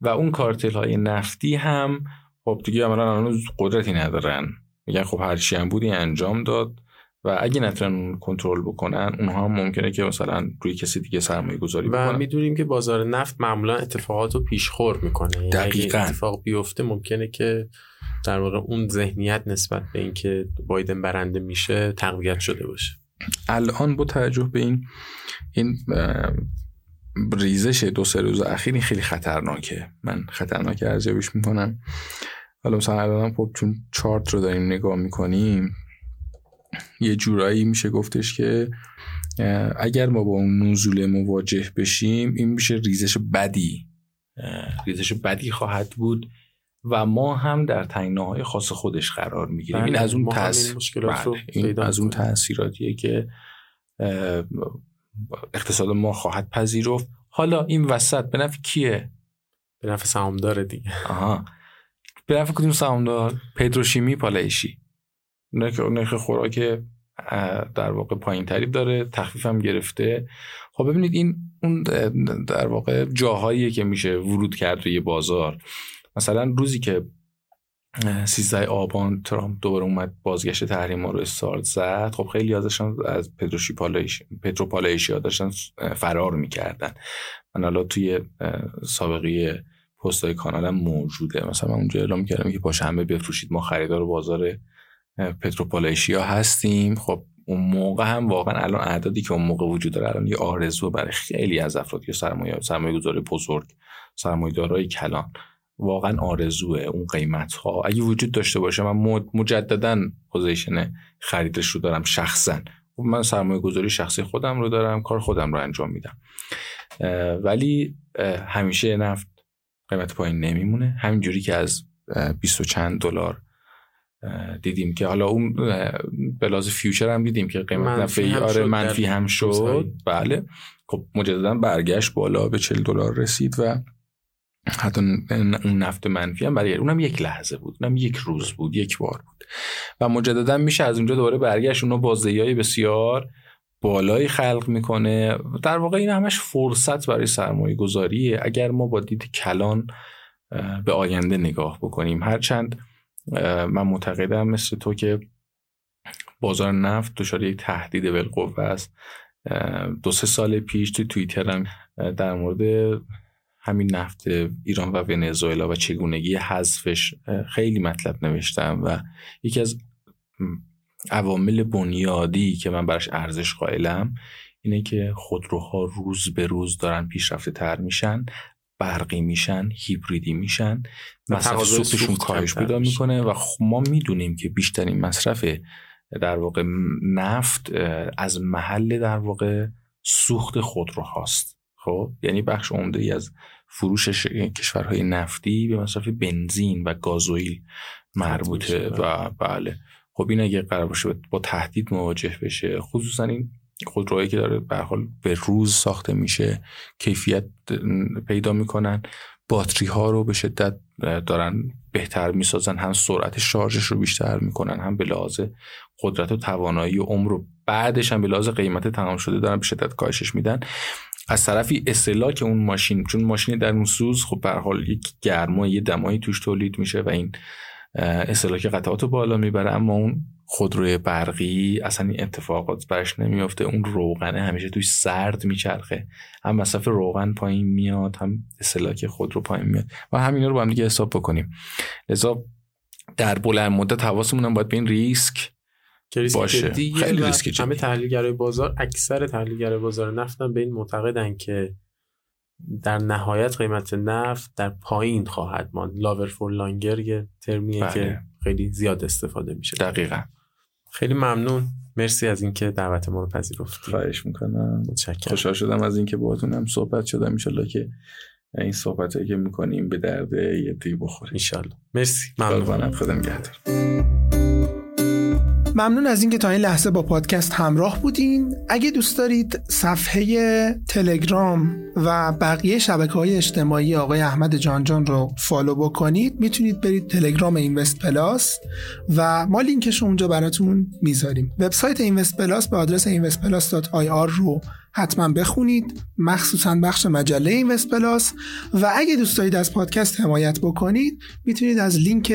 و اون کارتل های نفتی هم خب دیگه عملا هنوز قدرتی ندارن، میگن خب هر چی هم بودی انجام داد و اگه نتونن اون کنترل بکنن اونها هم ممکنه که مثلا روی کسی دیگه سرمایه گذاری بکنن. و میدونیم که بازار نفت معمولا اتفاقات رو پیشخور میکنه، دقیقاً اتفاق بیفته ممکنه که در واقع اون ذهنیت نسبت به اینکه بایدن برنده میشه تقویت شده باشه. الان با توجه به این ریزش 2-3 روز اخیر خیلی خطرناکه، من خطرناک ارزیابیش میکنم. حالا مثلا الان خب چون چارت رو داریم نگاه میکنیم یه جورایی میشه گفتش که اگر ما با اون نزول مواجه بشیم این میشه ریزش بدی خواهد بود و ما هم در تنگناهای خاص خودش قرار میگیریم. این از اون تأثیراتیه که اقتصاد ما خواهد پذیرفت. حالا این وسط به نفع کیه؟ به نفع سهامدار دیگه. آها. به نفع کدوم سهامدار؟ پتروشیمی، پالایشی. نرخ خوراک در واقع پایین تری داره، تخفیف هم گرفته. خب ببینید این اون در واقع جاهاییه که میشه ورود کرد توی بازار. مثلا روزی که 13 آبان ترامپ دوباره اومد بازگشت تحریم‌ها رو استارت زد، خب خیلی ازشان از پتروپالایشی ها داشتن فرار میکردن. من حالا توی سابقه پست‌های کانالم موجوده، مثلا اونجا اعلام کردم که پاشنبه بفروشید ما خریدار بازار پتروپالایشی ها هستیم. خب اون موقع هم واقعا الان اعدادی که اون موقع وجود داره الان یه آرزو برای خیلی از افراد که سرمایه‌گذاری بزرگ، سرمایه‌دارای کلان، واقعا آرزوه اون قیمت ها اگه وجود داشته باشه. من مجددا پوزیشن خریدش رو دارم شخصا، من سرمایه گذاری شخصی خودم رو دارم، کار خودم رو انجام میدم، ولی همیشه نفت قیمت پایین نمیمونه. همینجوری که از 20 و چند دلار دیدیم که حالا اون بلاز فیوچر هم دیدیم که قیمت نفعی آره منفی هم شد. بله خب مجددا برگشت بالا به $40 رسید و حتی اون نفت منفی هم برگشت. اونم یک لحظه بود، اونم یک روز بود، یک بار بود و مجددا میشه از اونجا دوباره برگشت. اونو بازدهی‌های بسیار بالایی خلق میکنه. در واقع این همش فرصت برای سرمایه گذاریه اگر ما با دید کلان به آینده نگاه بکنیم. هرچند من معتقدم مثل تو که بازار نفت دچار یک تهدید بالقوه است. 2-3 سال پیش تو توییترم در مورد همین نفت ایران و ونزوئلا و چگونگی حذفش خیلی مطلب نوشتم و یکی از عوامل بنیادی که من براش ارزش قائلم اینه که خودروها روز به روز دارن پیشرفته تر میشن، برقی میشن، هیبریدی میشن، مصرف سوختشون کاهش پیدا میکنه و ما میدونیم که بیشترین مصرف در واقع نفت از محل در واقع سوخت خودروهاست. خب یعنی بخش عمده‌ای از فروش کشورهای نفتی به مصرف بنزین و گازوئیل مربوطه و بله خب این اگه قرار باشه با تهدید مواجه بشه، خصوصا این خودروهایی که داره به هر حال به روز ساخته میشه، کیفیت پیدا میکنن، باتری ها رو به شدت دارن بهتر میسازن، هم سرعت شارژش رو بیشتر میکنن، هم به لحاظ قدرت و توانایی و عمر و بعدش هم به لحاظ قیمت تمام شده دارن به شدت کاهشش میدن. از طرفی استهلاک اون ماشین، چون ماشین درونسوز خب به هر حال یک گرمای یه دمایی توش تولید میشه و این استهلاک قطعاتو بالا میبره، اما اون خودروی برقی اصلا این اتفاقات برش نمیفته. اون روغنه همیشه توی سرد میچرخه، هم مصرف روغن پایین میاد، هم استهلاک خودرو پایین میاد و همینا رو با هم دیگه حساب بکنیم. لذا در بلند مدت حواسمون هم باید به این ریسک باشه. خیلی ریسکی جدیه. همه تحلیلگرای بازار، اکثر تحلیلگرای بازار نفت هم به این معتقدن که در نهایت قیمت نفت در پایین خواهد ماند. لاور فور لانگر یه ترمیه که خیلی زیاد استفاده میشه. دقیقاً. خیلی ممنون، مرسی از اینکه دعوت ما رو پذیرفتی. خواهش میکنم، متشکرم. خوشحال شدم از اینکه باهاتونم صحبت شدم. ان شاءالله که این صحبتایی که میکنیم به درد یه دی بخوره ان شاءالله. مرسی، ممنونم، خدا نگهدار. ممنون از اینکه تا این لحظه با پادکست همراه بودین. اگه دوست دارید صفحه تلگرام و بقیه شبکه‌های اجتماعی آقای احمد جانجان رو فالو بکنید، میتونید برید تلگرام اینوست پلاس و ما لینکش اونجا براتون میذاریم. وبسایت اینوست پلاس به آدرس investplus.ir رو حتما بخونید، مخصوصا بخش مجله اینوست پلاس. و اگه دوست دارید از پادکست حمایت بکنید، میتونید از لینک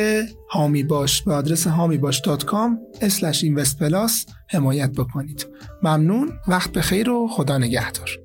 هامی باش به آدرس hamibash.com/investplus حمایت بکنید. ممنون، وقت بخیر و خدا نگهدار.